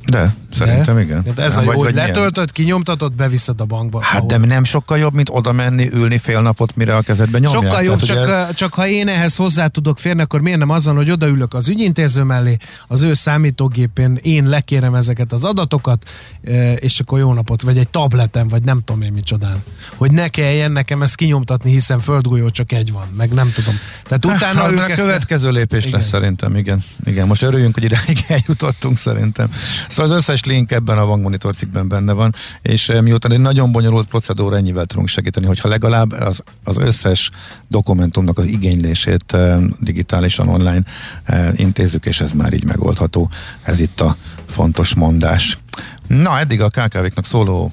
De, szerintem de. Igen. De ez nem, a jó, hogy letöltöd, kinyomtatod, beviszed a bankba. Hát ahol. De nem sokkal jobb, mint oda menni, ülni fél napot, mire a kezedben nyomják. Sokkal jobb, csak ha én ehhez hozzá tudok férni, akkor miért nem azon, hogy odaülök az ügyintéző mellé, az ő számítógépén én lekérem ezeket az adatokat, és akkor jó napot, vagy egy tableten, vagy nem tudom én micsodán. Hogy ne kelljen nekem ezt kinyomtatni, hiszen földgolyó csak egy van, meg nem tudom. Tehát utána a következő lépés lesz szerintem, igen. Most örüljünk, hogy idáig eljutottunk szerintem. Szóval az összes link ebben a bankmonitor cikkben benne van, és miután egy nagyon bonyolult procedúra, ennyivel tudunk segíteni, hogyha legalább az összes dokumentumnak az igénylését digitálisan online intézzük, és ez már így megoldható. Ez itt a fontos mondás. Na, eddig a KKV-knak szóló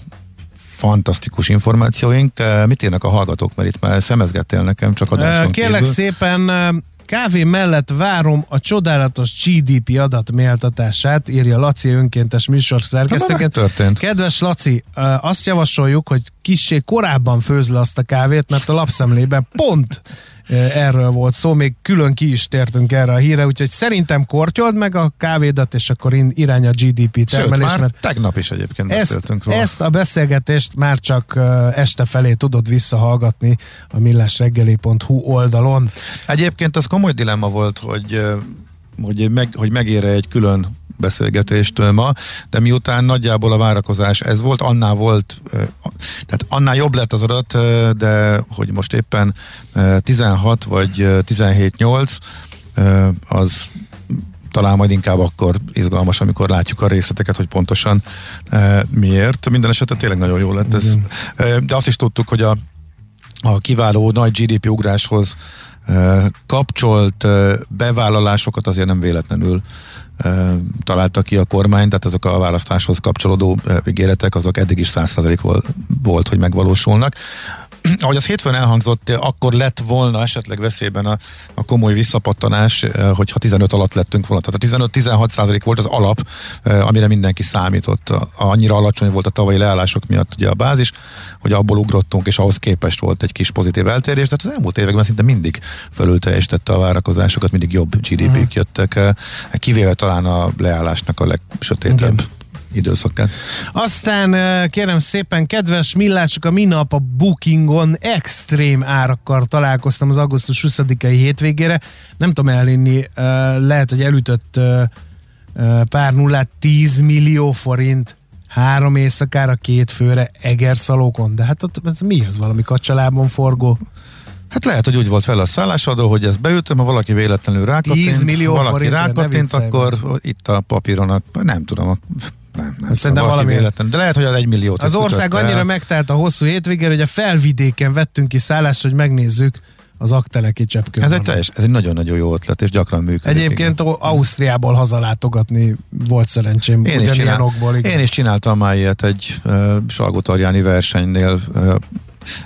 fantasztikus információink. Mit írnak a hallgatók, mert itt már szemezgettél nekem, csak adáson kérlek kívül. Szépen... Kávé mellett várom a csodálatos GDP adat méltatását, írja Laci önkéntes műsorszerkesztőként. Kedves Laci, azt javasoljuk, hogy kissé korábban főzd le azt a kávét, mert a lapszemlében pont erről volt szó, még külön ki is tértünk erre a hírre, úgyhogy szerintem kortyold meg a kávédat, és akkor irány a GDP termelés. Sőt, már tegnap is egyébként beszéltünk róla. Ezt a beszélgetést már csak este felé tudod visszahallgatni a millásreggeli.hu oldalon. Egyébként az komoly dilemma volt, hogy megér-e egy külön beszélgetéstől ma, de miután nagyjából a várakozás ez volt, annál volt, tehát annál jobb lett az adat, de hogy most éppen 16 vagy 17-8, az talán majd inkább akkor izgalmas, amikor látjuk a részleteket, hogy pontosan miért. Minden esetben tényleg nagyon jó lett ez. De azt is tudtuk, hogy a kiváló nagy GDP ugráshoz kapcsolt bevállalásokat azért nem véletlenül találta ki a kormány, tehát azok a választáshoz kapcsolódó ígéretek, azok eddig is 100% volt, hogy megvalósulnak. ahogy az hétfőn elhangzott, akkor lett volna esetleg veszélyben a komoly visszapattanás, hogyha 15 alatt lettünk volna. Tehát a 15-16% volt az alap, amire mindenki számított. Annyira alacsony volt a tavalyi leállások miatt ugye a bázis, hogy abból ugrottunk, és ahhoz képest volt egy kis pozitív eltérés, de az elmúlt években szinte mindig felülteljesítette a várakozásokat, mindig jobb GDP-k jöttek, kivéve talán a leállásnak a legsötétebb időszakát. Aztán kérem szépen, kedves millások, a minap a Bookingon extrém árakkal találkoztam az augusztus 20-ai hétvégére. Nem tudom elinni, lehet, hogy elütött pár nullát, 10 millió forint 3 éjszakára, 2 főre Egerszalókon. De hát ott mi ez, valami kacsalábon forgó? Hát lehet, hogy úgy volt fel a szállásadó, hogy ezt beütöm, ha valaki véletlenül rákattint, akkor itt a papíron, nem tudom, nem. Szerintem valami véletlen. De lehet, hogy az 1 milliót. Az ország annyira megtelt a hosszú hétvégére, hogy a Felvidéken vettünk ki szállást, hogy megnézzük az akteleki cseppkőt. Ez egy nagyon-nagyon jó ötlet, és gyakran működik. Egyébként Ausztriából hazalátogatni volt szerencsém. Én is csináltam már ilyet egy salgótarjáni versenynél.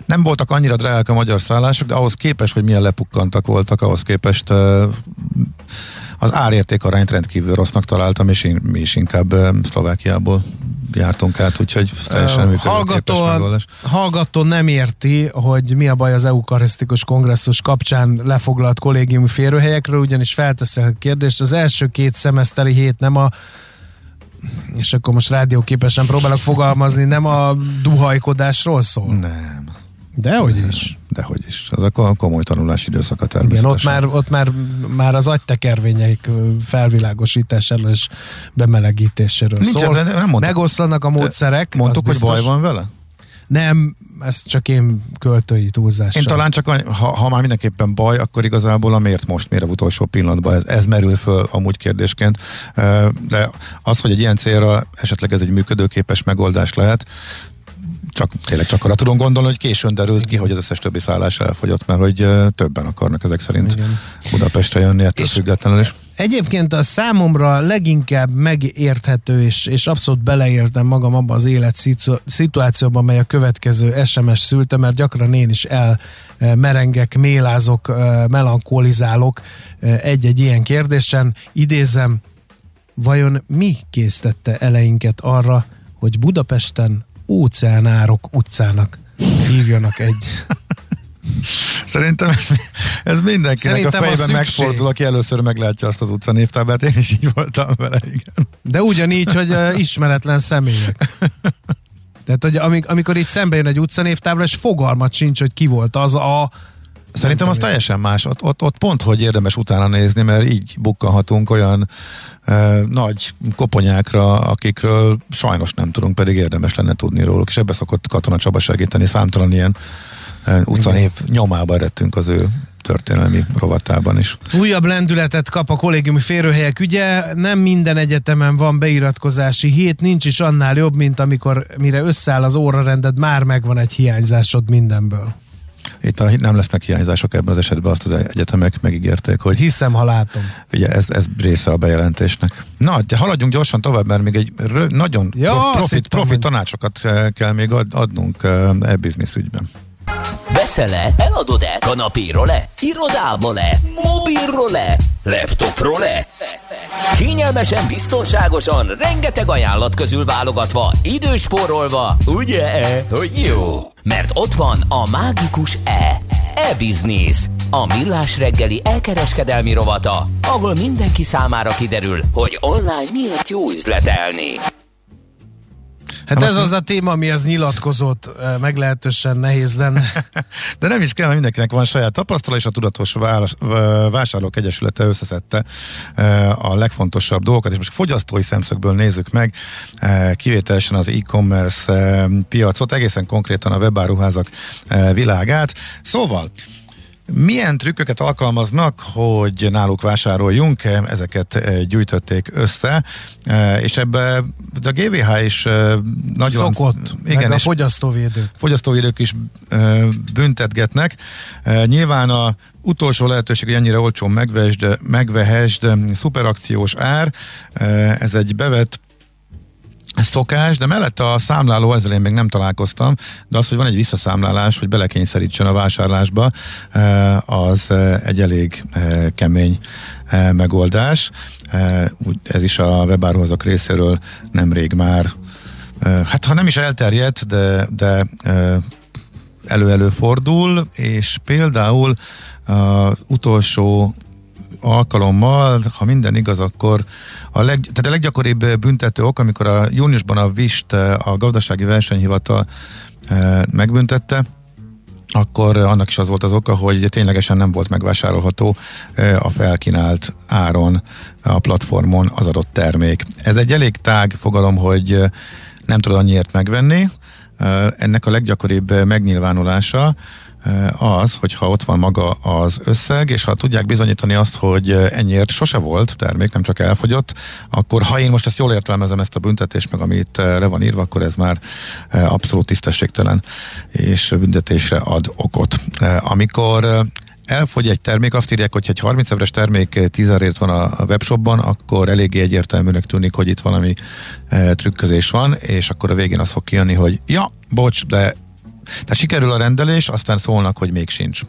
Nem voltak annyira drágák a magyar szállások, de ahhoz képest, hogy milyen lepukkantak voltak, ahhoz képest az árérték arányt rendkívül rossznak találtam, és mi is inkább Szlovákiából jártunk át, úgyhogy teljesen működőképes megoldás. Hallgató nem érti, hogy mi a baj az eukarisztikus kongresszus kapcsán lefoglalt kollégiumi férőhelyekről, ugyanis felteszek a kérdést, az első 2 szemeszteri hét nem a, és akkor most rádióképesen próbálok fogalmazni, nem a duhajkodásról szól? Nem. Dehogyis. Az a komoly tanulási időszaka természetesen. Igen, ott már az agytekervényeik felvilágosításáról és bemelegítéséről szól. Megoszlanak a módszerek. Mondtuk, hogy baj van vele? Nem, ez csak én költői túlzással. Én talán csak, ha már mindenképpen baj, akkor igazából a miért most, miért az utolsó pillanatban, ez merül föl amúgy kérdésként, de az, hogy egy ilyen célra esetleg ez egy működőképes megoldás lehet, tényleg csak arra tudom gondolni, hogy későn derült ki, hogy az összes többi szállás elfogyott, mert hogy többen akarnak ezek szerint Budapestre jönni, ettől függetlenül is. Egyébként a számomra leginkább megérthető, és abszolút beleértem magam abba az életszituációban, mely a következő SMS szülte, mert gyakran én is elmerengek, mélázok, melankolizálok egy-egy ilyen kérdésen. Idézem, vajon mi késztette eleinket arra, hogy Budapesten óceánárok utcának hívjanak egy... Szerintem ez mindenkinek szerintem a fejben megfordul, aki először meglátja azt az utcanévtáblát. Én is így voltam vele, igen. De ugyanígy, hogy ismeretlen személyek. Tehát, hogy amikor így szembe jön egy utcanévtábla, és fogalmat sincs, hogy ki volt az a... Szerintem az teljesen más. Ott pont, hogy érdemes utána nézni, mert így bukkanhatunk olyan nagy koponyákra, akikről sajnos nem tudunk, pedig érdemes lenne tudni róluk. És ebbe szokott Katona Csaba segíteni. Számtalan ilyen utcanév nyomába eredtünk az ő történelmi rovatában is. Újabb lendületet kap a kollégiumi férőhelyek ügye, nem minden egyetemen van beiratkozási hét, nincs is annál jobb, mint amikor mire összeáll az órarended, már megvan egy hiányzásod mindenből. Itt nem lesznek hiányzások ebben az esetben, azt az egyetemek megígérték, hogy... Hiszem, ha látom. Ugye, ez része a bejelentésnek. Na, haladjunk gyorsan tovább, mert még egy nagyon profi tanácsokat kell még adnunk e-biznisz ügyben. Veszel-e? Eladod-e? Kanapéról-e? Irodából-e? Mobilról-e? Laptopról-e? Kényelmesen, biztonságosan, rengeteg ajánlat közül válogatva, időspórolva, ugye-e, hogy jó? Mert ott van a mágikus E. E-Business. A Millás reggeli elkereskedelmi rovata, ahol mindenki számára kiderül, hogy online miért jó üzletelni. Hát ez az a téma, amihez nyilatkozott meglehetősen nehéz lenne. De nem is kell, mindenkinek van saját tapasztalat, és a Tudatos Vásárlók Egyesülete összeszedte a legfontosabb dolgokat, és most fogyasztói szemszögből nézzük meg kivételesen az e-commerce piacot, egészen konkrétan a webáruházak világát. Szóval, milyen trükköket alkalmaznak, hogy náluk vásároljunk? Ezeket gyűjtötték össze, és ebbe a GVH is nagyon... Szokott, igen, a fogyasztóvédők. Fogyasztóvédők is büntetgetnek. Nyilván a utolsó lehetőség, hogy ennyire olcsón megvehesd, szuperakciós ár, ez egy bevett szokás, de mellette a számláló, ezzel én még nem találkoztam, de az, hogy van egy visszaszámlálás, hogy belekényszerítsen a vásárlásba, az egy elég kemény megoldás. Ez is a webáruhozók részéről nemrég már, hát ha nem is elterjedt, de elő-elő fordul, és például utolsó alkalommal, ha minden igaz, akkor a leggyakoribb büntető ok, amikor a júniusban a VIST, a Gazdasági Versenyhivatal megbüntette, akkor annak is az volt az oka, hogy ténylegesen nem volt megvásárolható a felkínált áron a platformon az adott termék. Ez egy elég tág fogalom, hogy nem tudod annyiért megvenni. Ennek a leggyakoribb megnyilvánulása az, hogyha ott van maga az összeg, és ha tudják bizonyítani azt, hogy ennyiért sose volt termék, nem csak elfogyott, akkor ha én most ezt jól értelmezem, ezt a büntetést, meg amit le van írva, akkor ez már abszolút tisztességtelen, és büntetésre ad okot. Amikor elfogy egy termék, azt írják, hogy egy 30 éves termék 10 ezerért van a webshopban, akkor eléggé egyértelműnek tűnik, hogy itt valami trükközés van, és akkor a végén az fog kijönni, hogy ja, bocs, de tehát sikerül a rendelés, aztán szólnak, hogy még sincs.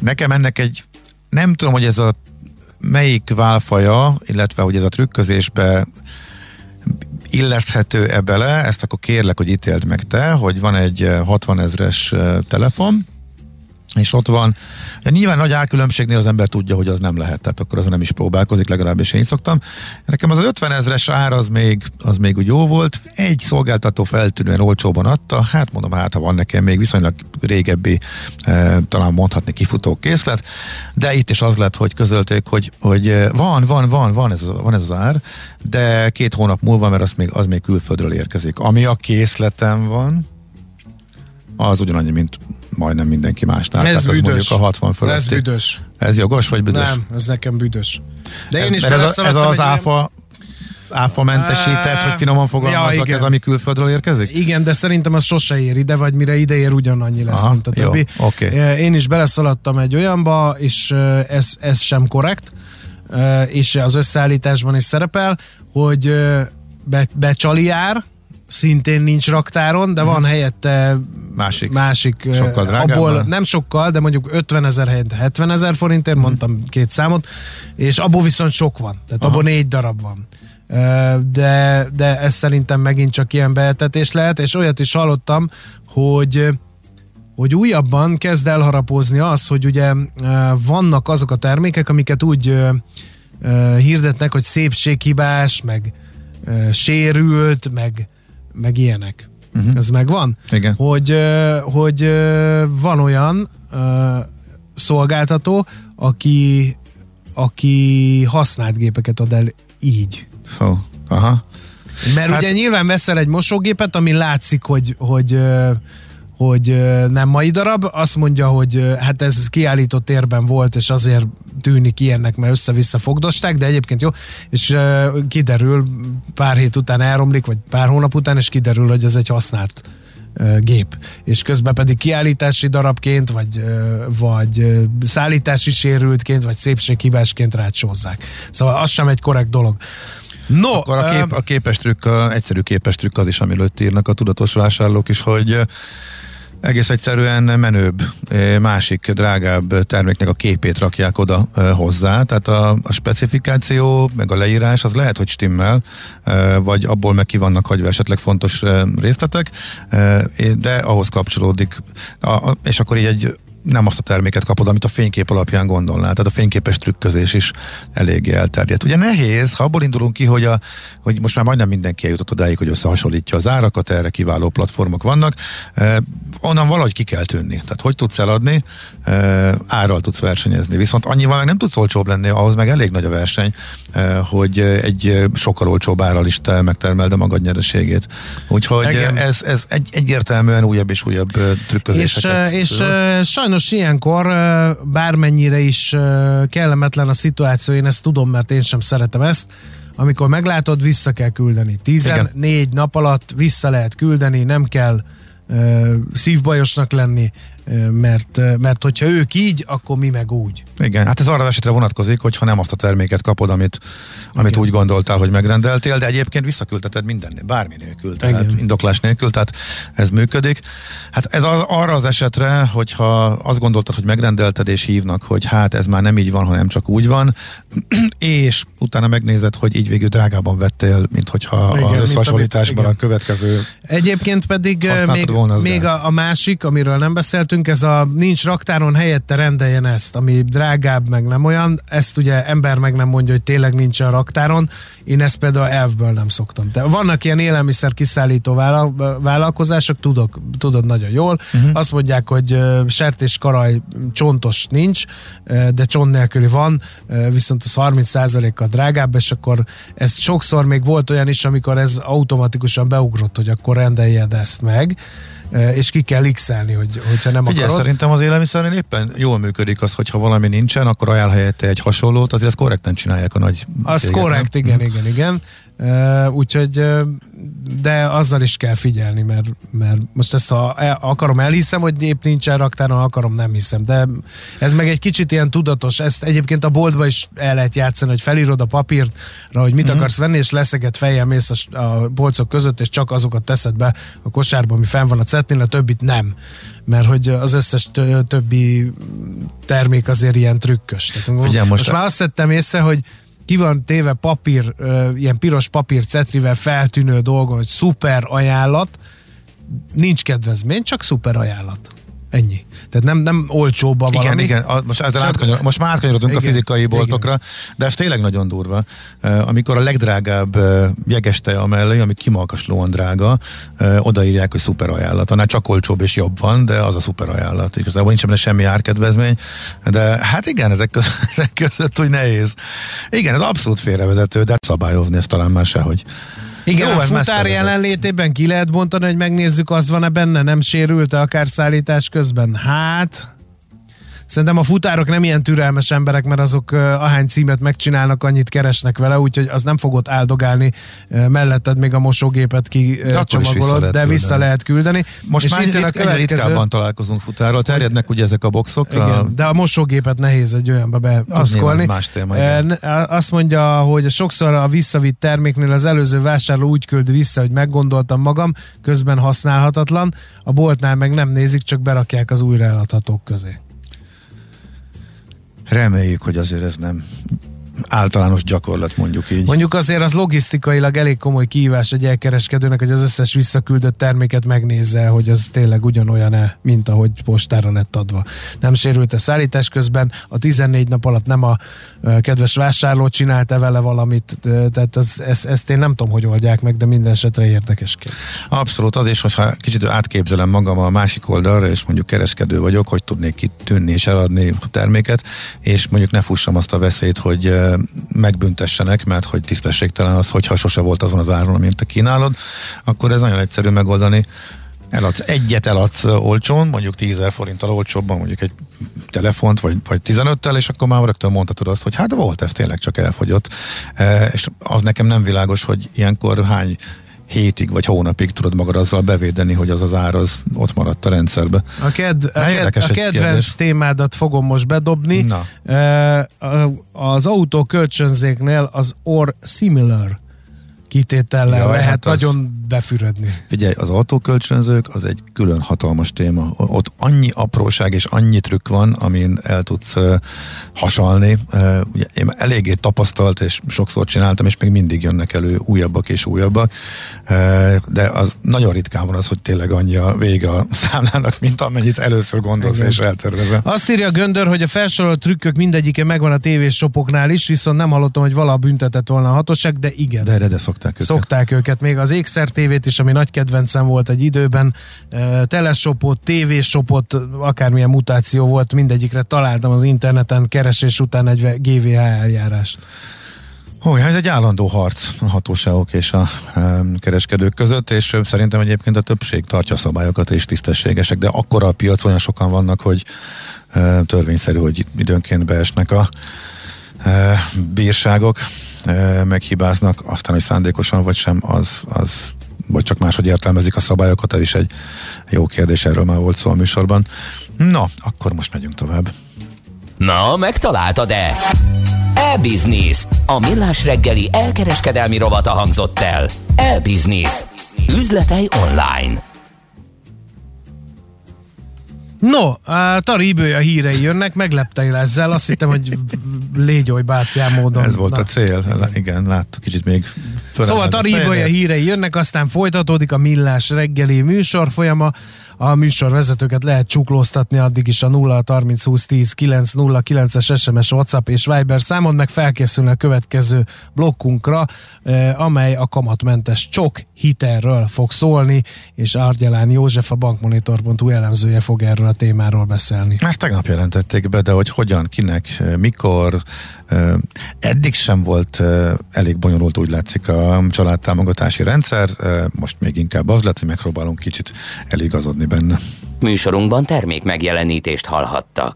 Nekem ennek egy, nem tudom, hogy ez a melyik válfaja, illetve hogy ez a trükközésbe illeszhető-e bele, ezt akkor kérlek, hogy ítéld meg te, hogy van egy 60 000-es telefon, és ott van, de nyilván nagy árkülönbségnél az ember tudja, hogy az nem lehet, tehát akkor az nem is próbálkozik, legalábbis én szoktam. Nekem az 50 000-es ár az még úgy jó volt, egy szolgáltató feltűnően olcsóban adta, hát mondom, ha van nekem még viszonylag régebbi, talán mondhatni kifutó készlet, de itt is az lett, hogy közölték, hogy van ez az ár, de 2 hónap múlva, mert az még külföldről érkezik. Ami a készletem van, az ugyanannyi, mint majdnem mindenki másnál. Ez büdös. A 60 fölötti. Ez büdös. Ez jogos, vagy büdös? Nem, ez nekem büdös. De én is ez az áfa mentesített, hogy finoman fogalmazzak, ez ami külföldről érkezik? Igen, de szerintem az sose ér ide, vagy mire ide ér, ugyanannyi lesz, mint a többi. Jó, okay. Én is beleszaladtam egy olyanba, és ez sem korrekt, és az összeállításban is szerepel, hogy becsali ár, szintén nincs raktáron, de van helyette másik sokkal drágább, abból nem sokkal, de mondjuk 50 000 helyett 70 000 forintért, mondtam 2 számot, és abból viszont sok van, tehát abból 4 darab van. De ez szerintem megint csak ilyen beetetés lehet, és olyat is hallottam, hogy újabban kezd elharapózni az, hogy ugye vannak azok a termékek, amiket úgy hirdetnek, hogy szépséghibás, meg sérült, meg ilyenek. Ez megvan? Igen. Hogy van olyan szolgáltató, aki használt gépeket ad el így. Mert hát, ugye nyilván veszel egy mosógépet, ami látszik, hogy nem mai darab, azt mondja, hogy hát ez kiállított érben volt, és azért tűnik ilyennek, mert össze-vissza fogdosták, de egyébként jó, és kiderül pár hét után elromlik, vagy pár hónap után, és kiderül, hogy ez egy használt gép. És közben pedig kiállítási darabként, vagy szállítási sérültként, vagy szépséghibásként rácsózzák. Szóval az sem egy korrekt dolog. No, akkor a képes trükk, egyszerű képes trükk az is, amiről írnak a tudatos vásárlók is, hogy egész egyszerűen menőbb, másik, drágább terméknek a képét rakják oda hozzá, tehát a specifikáció, meg a leírás, az lehet, hogy stimmel, vagy abból meg ki vannak hagyva esetleg fontos részletek, de ahhoz kapcsolódik, és akkor így nem azt a terméket kapod, amit a fénykép alapján gondolnál. Tehát a fényképes trükközés is eléggé elterjedt. Ugye nehéz, ha abból indulunk ki, hogy most már majdnem mindenki eljutott odáig, hogy összehasonlítja az árakat, erre kiváló platformok vannak. Onnan valahogy ki kell tűnni. Tehát hogy tudsz eladni? Árral tudsz versenyezni. Viszont annyival meg nem tudsz olcsóbb lenni, ahhoz meg elég nagy a verseny, hogy egy sokkal olcsóbb árral is te megtermeld a magad nyereségét. Úgyhogy ez egyértelműen újabb és újabb trükközéseket. És sajnos ilyenkor bármennyire is kellemetlen a szituáció, én ezt tudom, mert én sem szeretem ezt, amikor meglátod, vissza kell küldeni. 14 nap alatt vissza lehet küldeni, nem kell szívbajosnak lenni, Mert hogyha ők így, akkor mi meg úgy. Igen, hát ez arra esetre vonatkozik, hogyha nem azt a terméket kapod, amit úgy gondoltál, hogy megrendeltél, de egyébként visszaküldheted minden, bármi nélkül, tehát indoklás nélkül, tehát ez működik. Hát ez arra az esetre, hogyha azt gondoltad, hogy megrendelted, és hívnak, hogy hát ez már nem így van, hanem csak úgy van, és utána megnézed, hogy így végül drágában vettél, mint hogyha igen, az összehasonlításban a következő. Egyébként pedig még a másik, amiről nem beszéltünk, ez a nincs raktáron, helyette rendeljen ezt, ami drágább, meg nem olyan. Ezt ugye ember meg nem mondja, hogy tényleg nincs a raktáron. Én ezt például elfből nem szoktam. De vannak ilyen élelmiszer kiszállító vállalkozások, tudod nagyon jól. Uh-huh. Azt mondják, hogy sertés karaj csontos nincs, de csont nélküli van, viszont az 30%-kal drágább, és akkor ez sokszor még volt olyan is, amikor ez automatikusan beugrott, hogy akkor rendeljed ezt meg, és ki kell x-elni, hogyha nem akarod. Figyelj, szerintem az élelmiszernél éppen jól működik az, hogyha valami nincsen, akkor ajánl helyette egy hasonlót, azért ezt korrekten csinálják a nagy az cégek. Az korrekt, igen. Úgyhogy, de azzal is kell figyelni, mert most ezt akarom, elhiszem, hogy épp nincsen raktáron, akarom, nem hiszem, de ez meg egy kicsit ilyen tudatos, ezt egyébként a boltba is el lehet játszani, hogy felírod a papírra, hogy mit akarsz venni, és leszeget fejjel mész a polcok között, és csak azokat teszed be a kosárba, ami fenn van a cetnél, a többit nem, mert hogy az összes többi termék azért ilyen trükkös. Tehát, ugye, most már azt szedtem észre, hogy ki van téve papír, ilyen piros papír cetrivel feltűnő dolgon, hogy szuper ajánlat, nincs kedvezmény, csak szuper ajánlat. Ennyi. Tehát nem olcsóbban valami. Igen. Most már átkanyarodunk a fizikai boltokra, de ez tényleg nagyon durva. Amikor a legdrágább jegesteja mellé, ami kimalkaslóan drága, odaírják, hogy szuper ajánlat. Annál csak olcsóbb és jobb van, de az a szuper ajánlat. Igazából nincs benne semmi árkedvezmény, de hát igen, ezek között úgy nehéz. Igen, ez abszolút félrevezető, de szabályozni ezt talán már sehogy. Igen, jó, a futár jelenlétében ki lehet bontani, hogy megnézzük, az van-e benne, nem sérült-e akár szállítás közben. Hát, szerintem a futárok nem ilyen türelmes emberek, mert azok ahány címet megcsinálnak, annyit keresnek vele, úgyhogy az nem fogod áldogálni melletted, még a mosógépet kicsomagolod, de vissza lehet küldeni. Most és már egyre ritkábban találkozunk futárral, terjednek ugye ezek a boxok. Igen, de a mosógépet nehéz egy olyanba betuszkolni. Azt mondja, hogy sokszor a visszavitt terméknél az előző vásárló úgy küld vissza, hogy meggondoltam magam, közben használhatatlan, a boltnál meg nem nézik, csak berakják az újraeladhatók közé. Reméljük, hogy azért ez nem általános gyakorlat, mondjuk így. Mondjuk azért az logisztikailag elég komoly kihívás egy elkereskedőnek, hogy az összes visszaküldött terméket megnézze, hogy az tényleg ugyanolyan-e, mint ahogy postára lett adva. Nem sérült a szállítás közben, a 14 nap alatt nem a kedves vásárló csinálta vele valamit, tehát ezt én nem tudom, hogy oldják meg, de minden esetre érdekes kérdés. Abszolút, az is, hogyha kicsit átképzelem magam a másik oldalra, és mondjuk kereskedő vagyok, hogy tudnék kitűnni és eladni terméket, és mondjuk ne fussam azt a veszélyt, hogy megbüntessenek, mert hogy tisztességtelen az, hogyha sose volt azon az áron, amint te kínálod, akkor ez nagyon egyszerű megoldani. Eladsz olcsón, mondjuk 10 000 forinttal olcsóbban, mondjuk egy telefont, vagy 15-tel, és akkor már rögtön mondhatod azt, hogy hát volt, ez tényleg csak elfogyott. És az nekem nem világos, hogy ilyenkor hány hétig vagy hónapig tudod magad azzal bevédeni, hogy az az ár az ott maradt a rendszerbe. A kedvenc témádat fogom most bedobni. Az autó kölcsönzéknél az or similar kitétellel lehet nagyon befürödni. Figyelj, az autókölcsönzők az egy külön hatalmas téma. Ott annyi apróság és annyi trükk van, amin el tudsz hasalni. Ugye én eléggé tapasztalt, és sokszor csináltam, és még mindig jönnek elő újabbak és újabbak. De az nagyon ritkán van az, hogy tényleg annyi a vége a számlának, mint amennyit először gondolsz és eltervezel. Azt írja Göndör, hogy a felsorolt trükkök mindegyike megvan a tévésopoknál is, viszont nem hallottam, hogy valaha büntetett volna a hatóság, de igen. De szokták őket. Még az XIV. tévét is, ami nagy kedvencem volt egy időben, telesopot, tévésopot, akármilyen mutáció volt, mindegyikre találtam az interneten keresés után egy GVH eljárást. Ez egy állandó harc a hatóságok és a kereskedők között, és szerintem egyébként a többség tartja a szabályokat és tisztességesek, de akkora a piac, olyan sokan vannak, hogy törvényszerű, hogy időnként beesnek a bírságok, meghibáznak, aztán, hogy szándékosan vagy sem, az vagy csak máshogy értelmezik a szabályokat, ez is egy jó kérdés, erről már volt szó a műsorban. Na, akkor most megyünk tovább. Na, megtaláltad-e? E-Business. A Millás reggeli elkereskedelmi rovata hangzott el. E-Business. Üzletei online. No, a Taribőja hírei jönnek, megleptél ezzel, azt hittem, hogy légy oly bátyám módon. Ez volt a cél, igen, láttuk, kicsit még... Szóval a Taribőja hírei jönnek, aztán folytatódik a Millás reggeli műsor folyama, a műsorvezetőket lehet csuklóztatni addig is a 0-30-20-10-9-09-es SMS, WhatsApp és Viber számon, meg felkészülni a következő blokkunkra, amely a kamatmentes csok hitelről fog szólni, és Argyelán József, a bankmonitor.hu elemzője fog erről a témáról beszélni. Ezt tegnap jelentették be, de hogy hogyan, kinek, mikor, eddig sem volt elég bonyolult, úgy látszik, a családtámogatási rendszer, most még inkább az lett, hogy megpróbálunk kicsit eligazodni benne. Műsorunkban termék megjelenítést hallhattak.